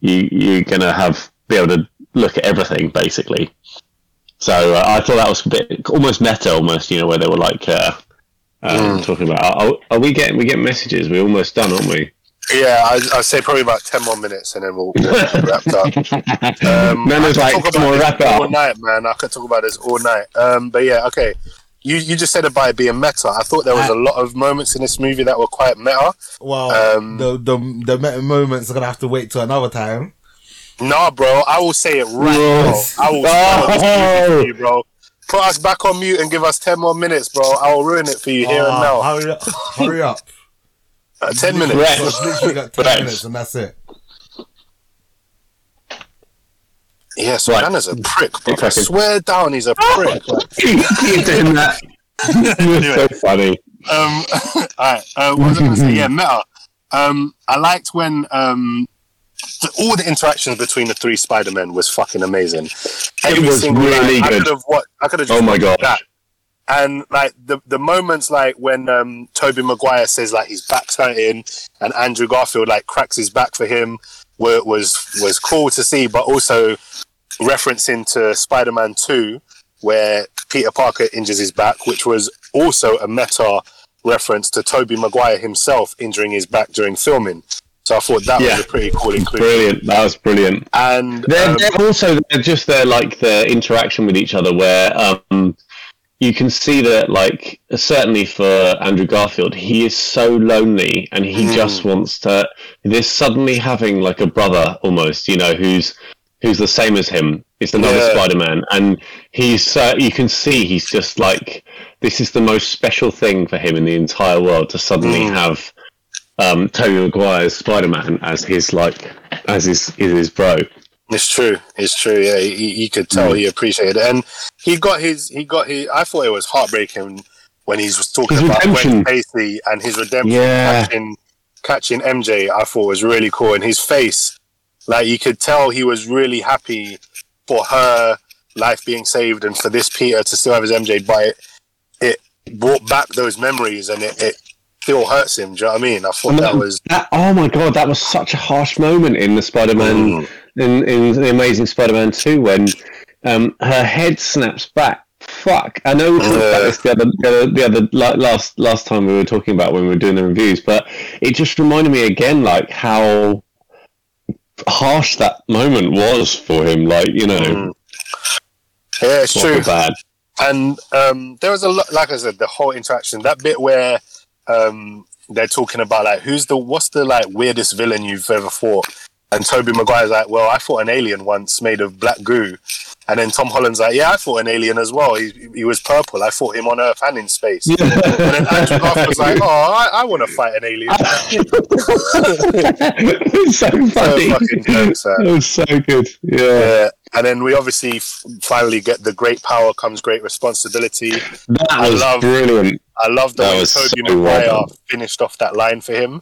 you you're gonna have be able to look at everything basically. So uh, I thought that was a bit almost meta, almost, you know, where they were like uh, um, mm. talking about. Are, are we getting we getting messages? We're almost done, aren't we? Yeah, I, I'd say probably about ten more minutes, and then we'll, we'll wrap up. Um, Nana's like, "Come on, wrap up." All night, man. I could talk about this all night. Um, but yeah, okay. You you just said about it being meta. I thought there was a lot of moments in this movie that were quite meta. Well, um, the the the meta moments are gonna have to wait till another time. Nah, bro, I will say it right yes. now. I will oh. ruin it for you, bro. Put us back on mute and give us ten more minutes, bro. I will ruin it for you oh, here and now. Hurry up. Hurry up. Uh, ten minutes. Literally got ten Rex. minutes and that's it. Yeah, so right. Nana's a prick, bro. I swear down he's a prick. You're doing that. You're so funny. Um, all right. Uh, what was I going to say? Yeah, meta. Um, I liked when... Um, all the interactions between the three Spider-Men was fucking amazing. Every it was really night, good. I could have watched, I could have just oh my God. That. And like the, the moments like when um, Tobey Maguire says like his back's hurting and Andrew Garfield like cracks his back for him were, was was cool to see, but also referencing to Spider-Man two where Peter Parker injures his back, which was also a meta reference to Tobey Maguire himself injuring his back during filming. So I thought that yeah. was a pretty cool inclusion. Brilliant, that was brilliant. And they're, um, they're also they're just their like their interaction with each other, where um, you can see that like certainly for Andrew Garfield, he is so lonely, and he mm. just wants to. This suddenly having like a brother almost, you know, who's who's the same as him. It's another yeah. Spider-Man, and he's uh, you can see he's just like, this is the most special thing for him in the entire world to suddenly mm. have um, Tobey Maguire's Spider-Man as his like as his is his bro. It's true. It's true. Yeah, you could tell mm. he appreciated it, and he got his. He got his. I thought it was heartbreaking when he was talking his about Gwen Stacy and his redemption, yeah. catching, catching M J. I thought was really cool, and his face, like you could tell he was really happy for her life being saved and for this Peter to still have his M J. But it, it brought back those memories, and it, it still hurts him. Do you know what I mean? I thought I mean, that was that, oh my god, that was such a harsh moment in the Spider-Man. Mm. In, in The Amazing Spider-Man two, when um, her head snaps back. Fuck, I know we talked about this the other, the other, the other last last time we were talking about when we were doing the reviews, but it just reminded me again, like how harsh that moment was for him. Like, you know, mm. yeah, it's true. Bad. And um, there was a lot. Like I said, the whole interaction, that bit where um, they're talking about like who's the what's the like weirdest villain you've ever fought. And Tobey Maguire's like, well, I fought an alien once made of black goo. And then Tom Holland's like, yeah, I fought an alien as well. He, he was purple. I fought him on Earth and in space. Yeah. And then Andrew Garfield's like, oh, I, I want to fight an alien. It's so funny. So fucking jokes, man. It was so good. Yeah. yeah. And then we obviously f- finally get the great power comes great responsibility. That I was love, brilliant. I love that when Tobey so Maguire wild. finished off that line for him.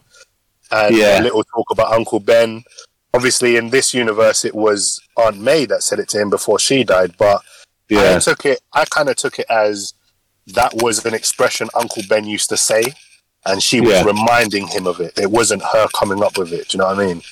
And yeah. a little talk about Uncle Ben. Obviously, in this universe, it was Aunt May that said it to him before she died. But yeah. I took it. I kind of took it as that was an expression Uncle Ben used to say, and she was yeah. reminding him of it. It wasn't her coming up with it. Do you know what I mean?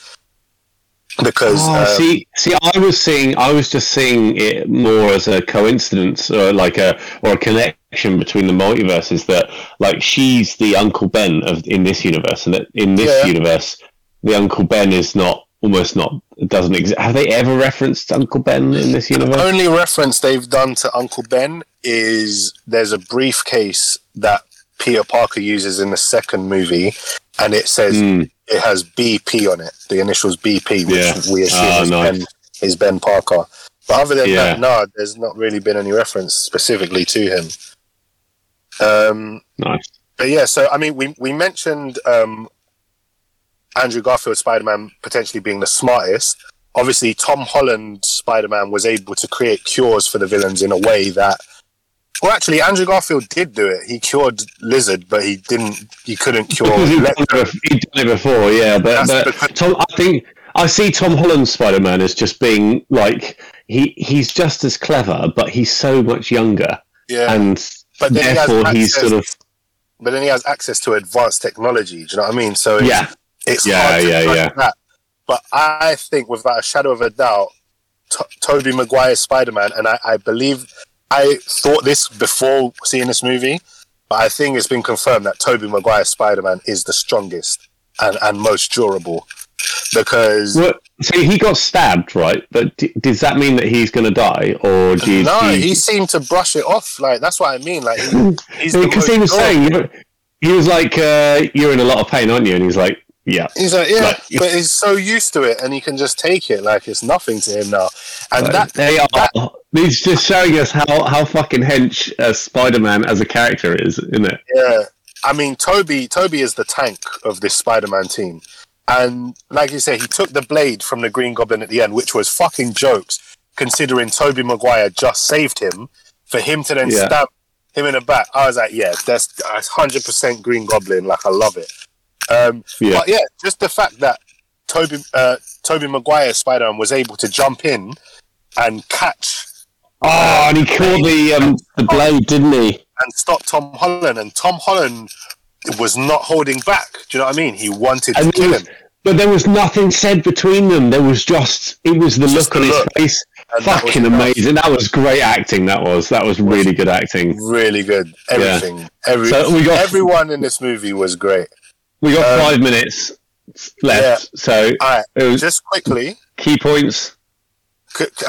Because oh, um, see, see, I was seeing, I was just seeing it more as a coincidence, or like a or a connection between the multiverses. That like she's the Uncle Ben of in this universe, and that in this yeah. universe, the Uncle Ben is not. Almost not. It doesn't exist. Have they ever referenced Uncle Ben in this universe? The only reference they've done to Uncle Ben is there's a briefcase that Peter Parker uses in the second movie, and it says mm. it has B P on it. The initials B P, which yeah. we assume oh, is, nice. Ben, is Ben Parker. But other than yeah. that, no, there's not really been any reference specifically to him. Um, nice. But yeah, so I mean, we we mentioned. Um, Andrew Garfield's Spider-Man potentially being the smartest. Obviously, Tom Holland's Spider-Man was able to create cures for the villains in a way that... Well, actually, Andrew Garfield did do it. He cured Lizard, but he didn't. He couldn't cure Electro. He'd done it before, yeah. But, but because- Tom, I think I see Tom Holland's Spider-Man as just being like... He, he's just as clever, but he's so much younger. Yeah. And but then therefore he he's sort of... But then he has access to advanced technology, do you know what I mean? So yeah. It's yeah, hard to yeah, yeah. that. But I think, without a shadow of a doubt, to- Tobey Maguire's Spider-Man, and I-, I believe I thought this before seeing this movie, but I think it's been confirmed that Tobey Maguire's Spider-Man is the strongest and, and most durable. Because well, so he got stabbed, right? But d- does that mean that he's going to die, or do you, no? Do you... He seemed to brush it off. Like that's what I mean. Like he's because he was durable. saying, you know, he was like, uh, "You're in a lot of pain, aren't you?" And he's like. Yeah, he's like, yeah, like, but he's so used to it, and he can just take it like it's nothing to him now. And like, that they are. That, he's just showing us how, how fucking hench uh, Spider-Man as a character is, isn't it? Yeah, I mean, Tobey Tobey is the tank of this Spider-Man team, and like you say, he took the blade from the Green Goblin at the end, which was fucking jokes, considering Tobey Maguire just saved him. For him to then yeah. stab him in the back, I was like, yeah, that's one hundred percent Green Goblin. Like, I love it. Um, yeah. But yeah, just the fact that Tobey uh, Tobey Maguire's Spider-Man was able to jump in and catch. Oh, uh, and he caught the um, the blade, didn't he? And stopped Tom Holland, and Tom Holland was not holding back. Do you know what I mean? He wanted to and kill was, him, but there was nothing said between them. There was just it was the just look the on look. his face. And fucking that amazing! That was great acting. That was that was really good acting. Really good. Everything. Yeah. Every, so we got, everyone in this movie was great. We got um, five minutes left, yeah. so right. Just quickly. Key points.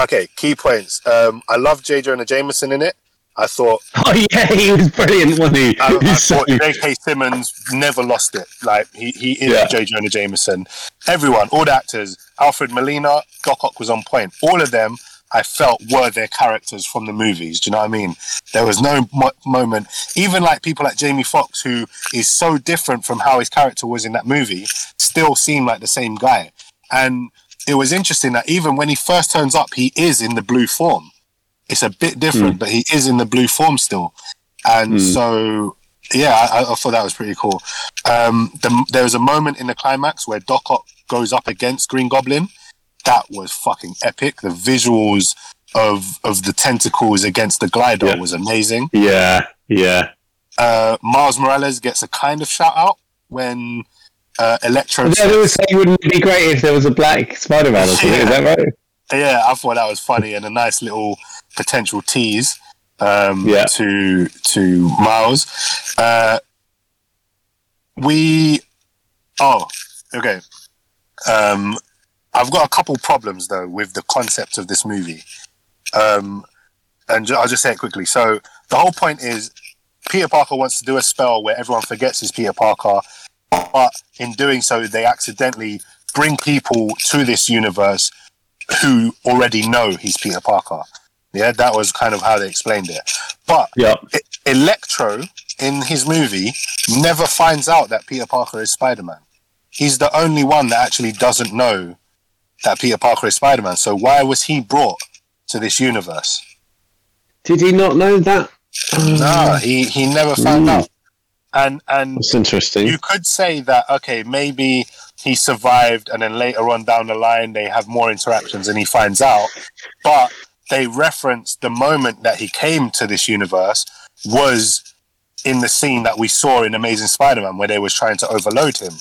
Okay, key points. Um, I love J. Jonah Jameson in it. I thought, oh yeah, he was brilliant, wasn't he? I, I thought J K. Simmons never lost it. Like he, he is yeah. J. Jonah Jameson. Everyone, all the actors, Alfred Molina, Doc Ock was on point. All of them, I felt, were their characters from the movies. Do you know what I mean? There was no mo- moment, even like people like Jamie Foxx, who is so different from how his character was in that movie, still seemed like the same guy. And it was interesting that even when he first turns up, he is in the blue form. It's a bit different, mm. but he is in the blue form still. And mm. so, yeah, I, I thought that was pretty cool. Um, the, there was a moment in the climax where Doc Ock goes up against Green Goblin. That was fucking epic. The visuals of of the tentacles against the glider yeah. was amazing. Yeah, yeah. Uh, Miles Morales gets a kind of shout-out when... Uh, Electro. Yeah, they were saying, wouldn't it be great if there was a black Spider-Man or something? Yeah. Is that right? Yeah, I thought that was funny and a nice little potential tease um, yeah. to to Miles. Uh, we, oh, okay. Um, I've got a couple problems though with the concept of this movie, um, and ju- I'll just say it quickly. So the whole point is, Peter Parker wants to do a spell where everyone forgets he's Peter Parker. But in doing so, they accidentally bring people to this universe who already know he's Peter Parker. Yeah, that was kind of how they explained it. But yeah. it, Electro, in his movie, never finds out that Peter Parker is Spider-Man. He's the only one that actually doesn't know that Peter Parker is Spider-Man. So why was he brought to this universe? Did he not know that? No, he, he never found mm. out. And and that's interesting. You could say that, okay, maybe he survived and then later on down the line they have more interactions and he finds out, but they reference the moment that he came to this universe was in the scene that we saw in Amazing Spider-Man where they were trying to overload him.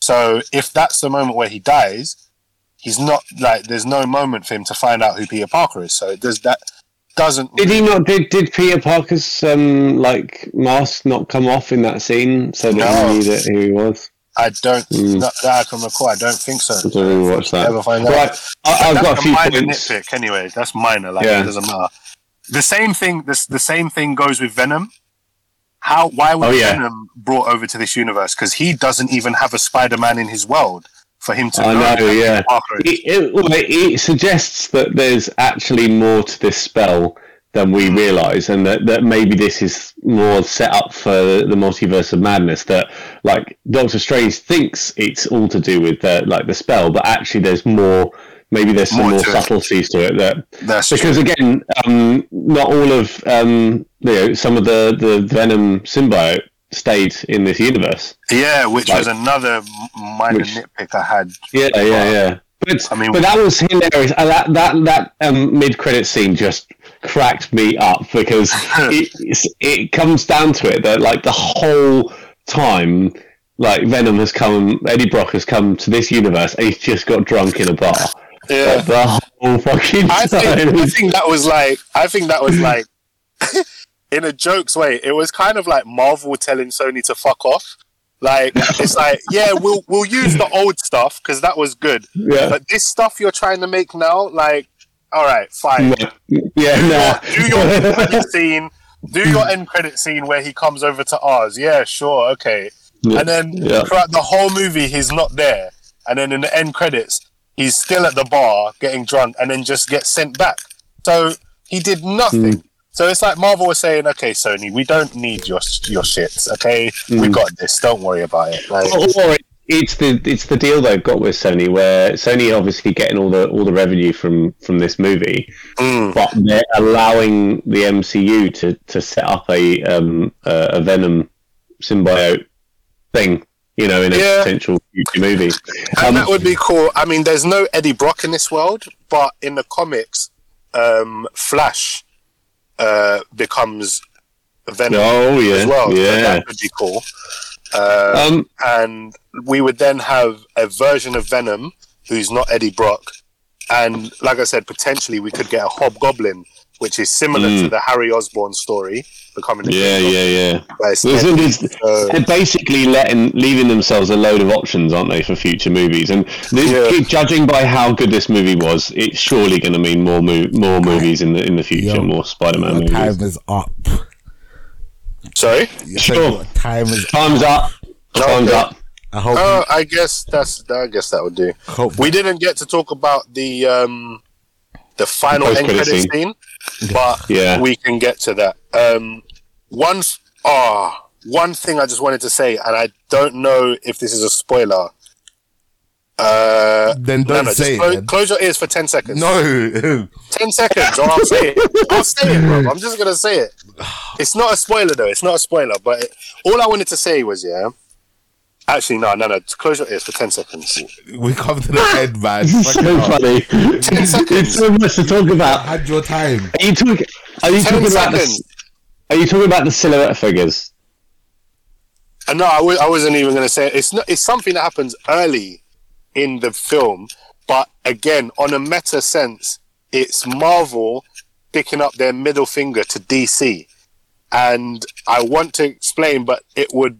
So if that's the moment where he dies, he's not like there's no moment for him to find out who Peter Parker is. So it does that Doesn't did he not did did Peter Parker's um, like mask not come off in that scene so that no. he knew that who he was? I don't mm. not that I can recall. I don't think so. I don't really watch that. Never find well, out. I, I've that's got a, a few minor points. Nitpick anyway. That's minor. Like yeah. it doesn't matter. The same thing. This the same thing goes with Venom. How? Why was oh, yeah. Venom brought over to this universe? Because he doesn't even have a Spider-Man in his world. For him to I know, know yeah. It, it, it, it suggests that there's actually more to this spell than we mm. realise, and that, that maybe this is more set up for the multiverse of madness. That like Doctor Strange thinks it's all to do with the, like the spell, but actually there's more. Maybe there's some more, more to subtleties it. to it. That That's because true. again, um, not all of um, you know some of the, the Venom symbiote stayed in this universe. Yeah, which like, was another minor which, nitpick I had. Yeah, yeah, yeah. But, I mean, but that was hilarious. And that that, that um, mid-credit scene just cracked me up because it, it comes down to it that like the whole time like Venom has come, Eddie Brock has come to this universe and he's just got drunk in a bar. Yeah. Like, the whole fucking I time. Think, I think that was like, I think that was like... in a joke's way, it was kind of like Marvel telling Sony to fuck off. Like, it's like, yeah, we'll we'll use the old stuff because that was good. Yeah. But this stuff you're trying to make now, like, all right, fine. No. Yeah, do, no. do your end credit scene. Do your end credit scene where he comes over to ours. Yeah, sure, okay. Yeah. And then yeah. throughout the whole movie, he's not there. And then in the end credits, he's still at the bar getting drunk and then just gets sent back. So he did nothing. Mm. So it's like Marvel was saying, okay, Sony, we don't need your your shits, okay? Mm. We got this, don't worry about it. Like, or it, it's the it's the deal they've got with Sony, where Sony obviously getting all the all the revenue from, from this movie, mm. but they're allowing the M C U to, to set up a um a, a Venom symbiote thing, you know, in a yeah. potential future movie. And um, that would be cool. I mean, there's no Eddie Brock in this world, but in the comics, um, Flash... Uh, becomes Venom oh, yeah, as well. Yeah. So that would be cool. Uh, um, and we would then have a version of Venom who's not Eddie Brock. And like I said, potentially we could get a Hobgoblin which is similar mm. to the Harry Osborn story, becoming the yeah, yeah, yeah, yeah. So, they're basically letting leaving themselves a load of options, aren't they, for future movies? And this, yeah. judging by how good this movie was, it's surely going to mean more mo- more movies in the in the future, Yo, more Spider-Man movies. Time is up. Sorry, sure. Time is time's up. up. Time's okay. up. I hope. Uh, I guess that's. I guess that would do. Hope we didn't get to talk about the. Um, The final end credit scene, scene but yeah. we can get to that. Um, once, ah, one thing I just wanted to say, and I don't know if this is a spoiler. Uh, then don't no, no, say close, it. Close your ears for ten seconds. No, ten seconds, or I'll say it. I'll say it, bro. I'm just gonna say it. It's not a spoiler, though. It's not a spoiler, but it, all I wanted to say was, yeah. Actually, no, no, no. Close your ears for ten seconds. We come to the end, man. It's so funny. ten seconds. There's so much to talk about. Had your time. Are you, talk- are you talking seconds. about the? Are you talking about the silhouette figures? Uh, no, I, w- I wasn't even going to say it. It's not. It's something that happens early in the film, but again, on a meta sense, it's Marvel picking up their middle finger to D C, and I want to explain, but it would.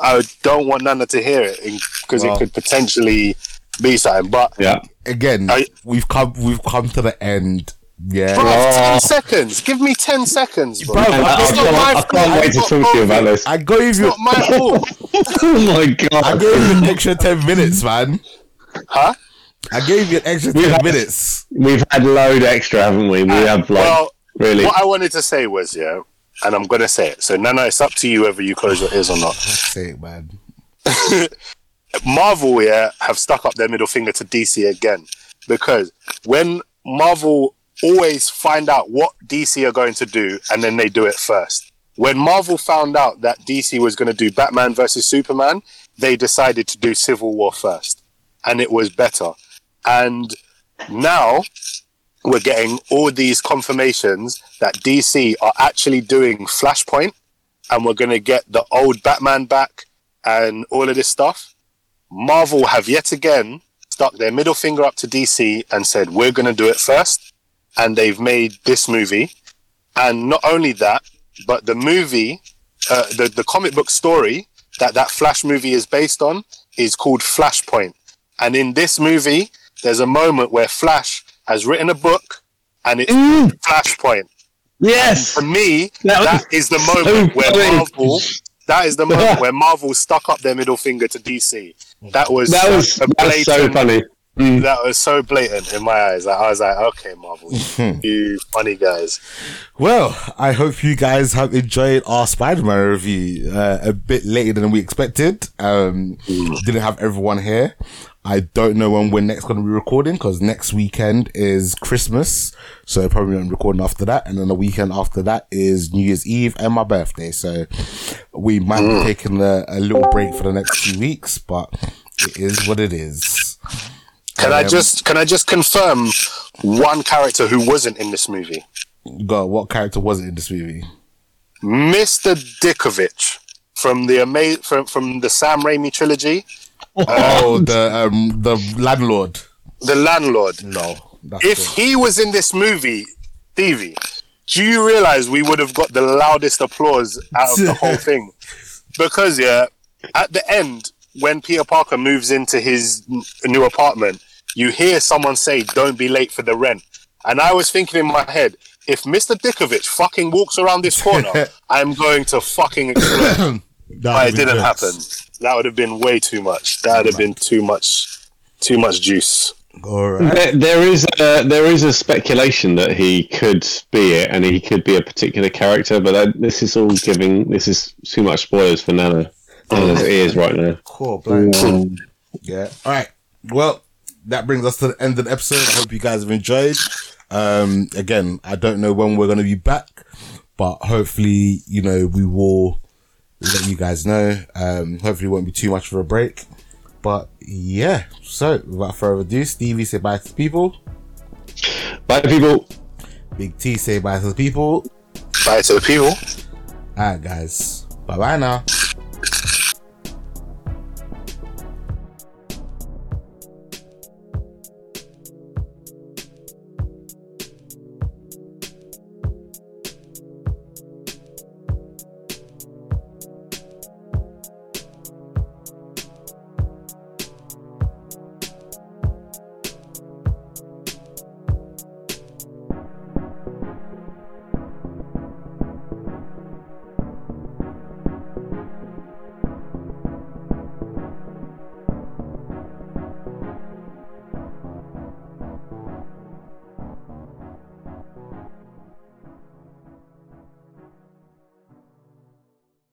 I don't want Nana to hear it because well, it could potentially be something. But yeah, again, I, we've come we've come to the end. Yeah, bro, oh. ten seconds. Give me ten seconds, bro. bro I, I, not I, my I can't wait to talk to you about this. I got you. It's not my fault. Oh my god! I gave you an extra ten minutes, man. Huh? I gave you an extra we've ten had, minutes. We've had load extra, haven't we? We uh, have like well, really. What I wanted to say was, yeah. And I'm going to say it. So, Nana, it's up to you whether you close your ears or not. Say it, man. Marvel, yeah, have stuck up their middle finger to D C again. Because when Marvel always find out what D C are going to do, and then they do it first. When Marvel found out that D C was going to do Batman versus Superman, they decided to do Civil War first. And it was better. And now... we're getting all these confirmations that D C are actually doing Flashpoint, and we're going to get the old Batman back and all of this stuff. Marvel have yet again stuck their middle finger up to D C and said, we're going to do it first. And they've made this movie. And not only that, but the movie, uh, the, the comic book story that that Flash movie is based on is called Flashpoint. And in this movie, there's a moment where Flash has written a book, and it's mm. Flashpoint. Yes, and for me, that, that is the moment so where funny. Marvel. That is the moment where Marvel stuck up their middle finger to D C. That was that was, a blatant, that was so funny. Mm. That was so blatant in my eyes. Like, I was like, okay, Marvel, you funny guys. Well, I hope you guys have enjoyed our Spider-Man review. Uh, a bit later than we expected. Um, mm. Didn't have everyone here. I don't know when we're next going to be recording because next weekend is Christmas. So probably I'm recording after that. And then the weekend after that is New Year's Eve and my birthday. So we might be taking a, a little break for the next few weeks, but it is what it is. Can um, I just, can I just confirm one character who wasn't in this movie? God, what character wasn't in this movie? Mister Dickovich from the ama- from, from the Sam Raimi trilogy. Oh, um, the um, the landlord. The landlord. No. If good. he was in this movie, Stevie, do you realise we would have got the loudest applause out of the whole thing? Because, yeah, at the end, when Peter Parker moves into his new apartment, you hear someone say, don't be late for the rent. And I was thinking in my head, if Mister Dickovich fucking walks around this corner, I'm going to fucking explode. But it didn't good. happen. That would have been way too much. That would have been too much, too much juice. All right. There, there is a, there is a speculation that he could be it, and he could be a particular character. But I, this is all giving. This is too much spoilers for Nana. Nana's ears right now. Cool, blank. Um, yeah. All right. Well, that brings us to the end of the episode. I hope you guys have enjoyed. Um, again, I don't know when we're going to be back, but hopefully, you know, we will. Let you guys know. Um, hopefully it won't be too much for a break. But yeah, so without further ado, Stevie, say bye to the people. Bye to the people. Big T, say bye to the people. Bye to the people. Alright guys, bye bye now.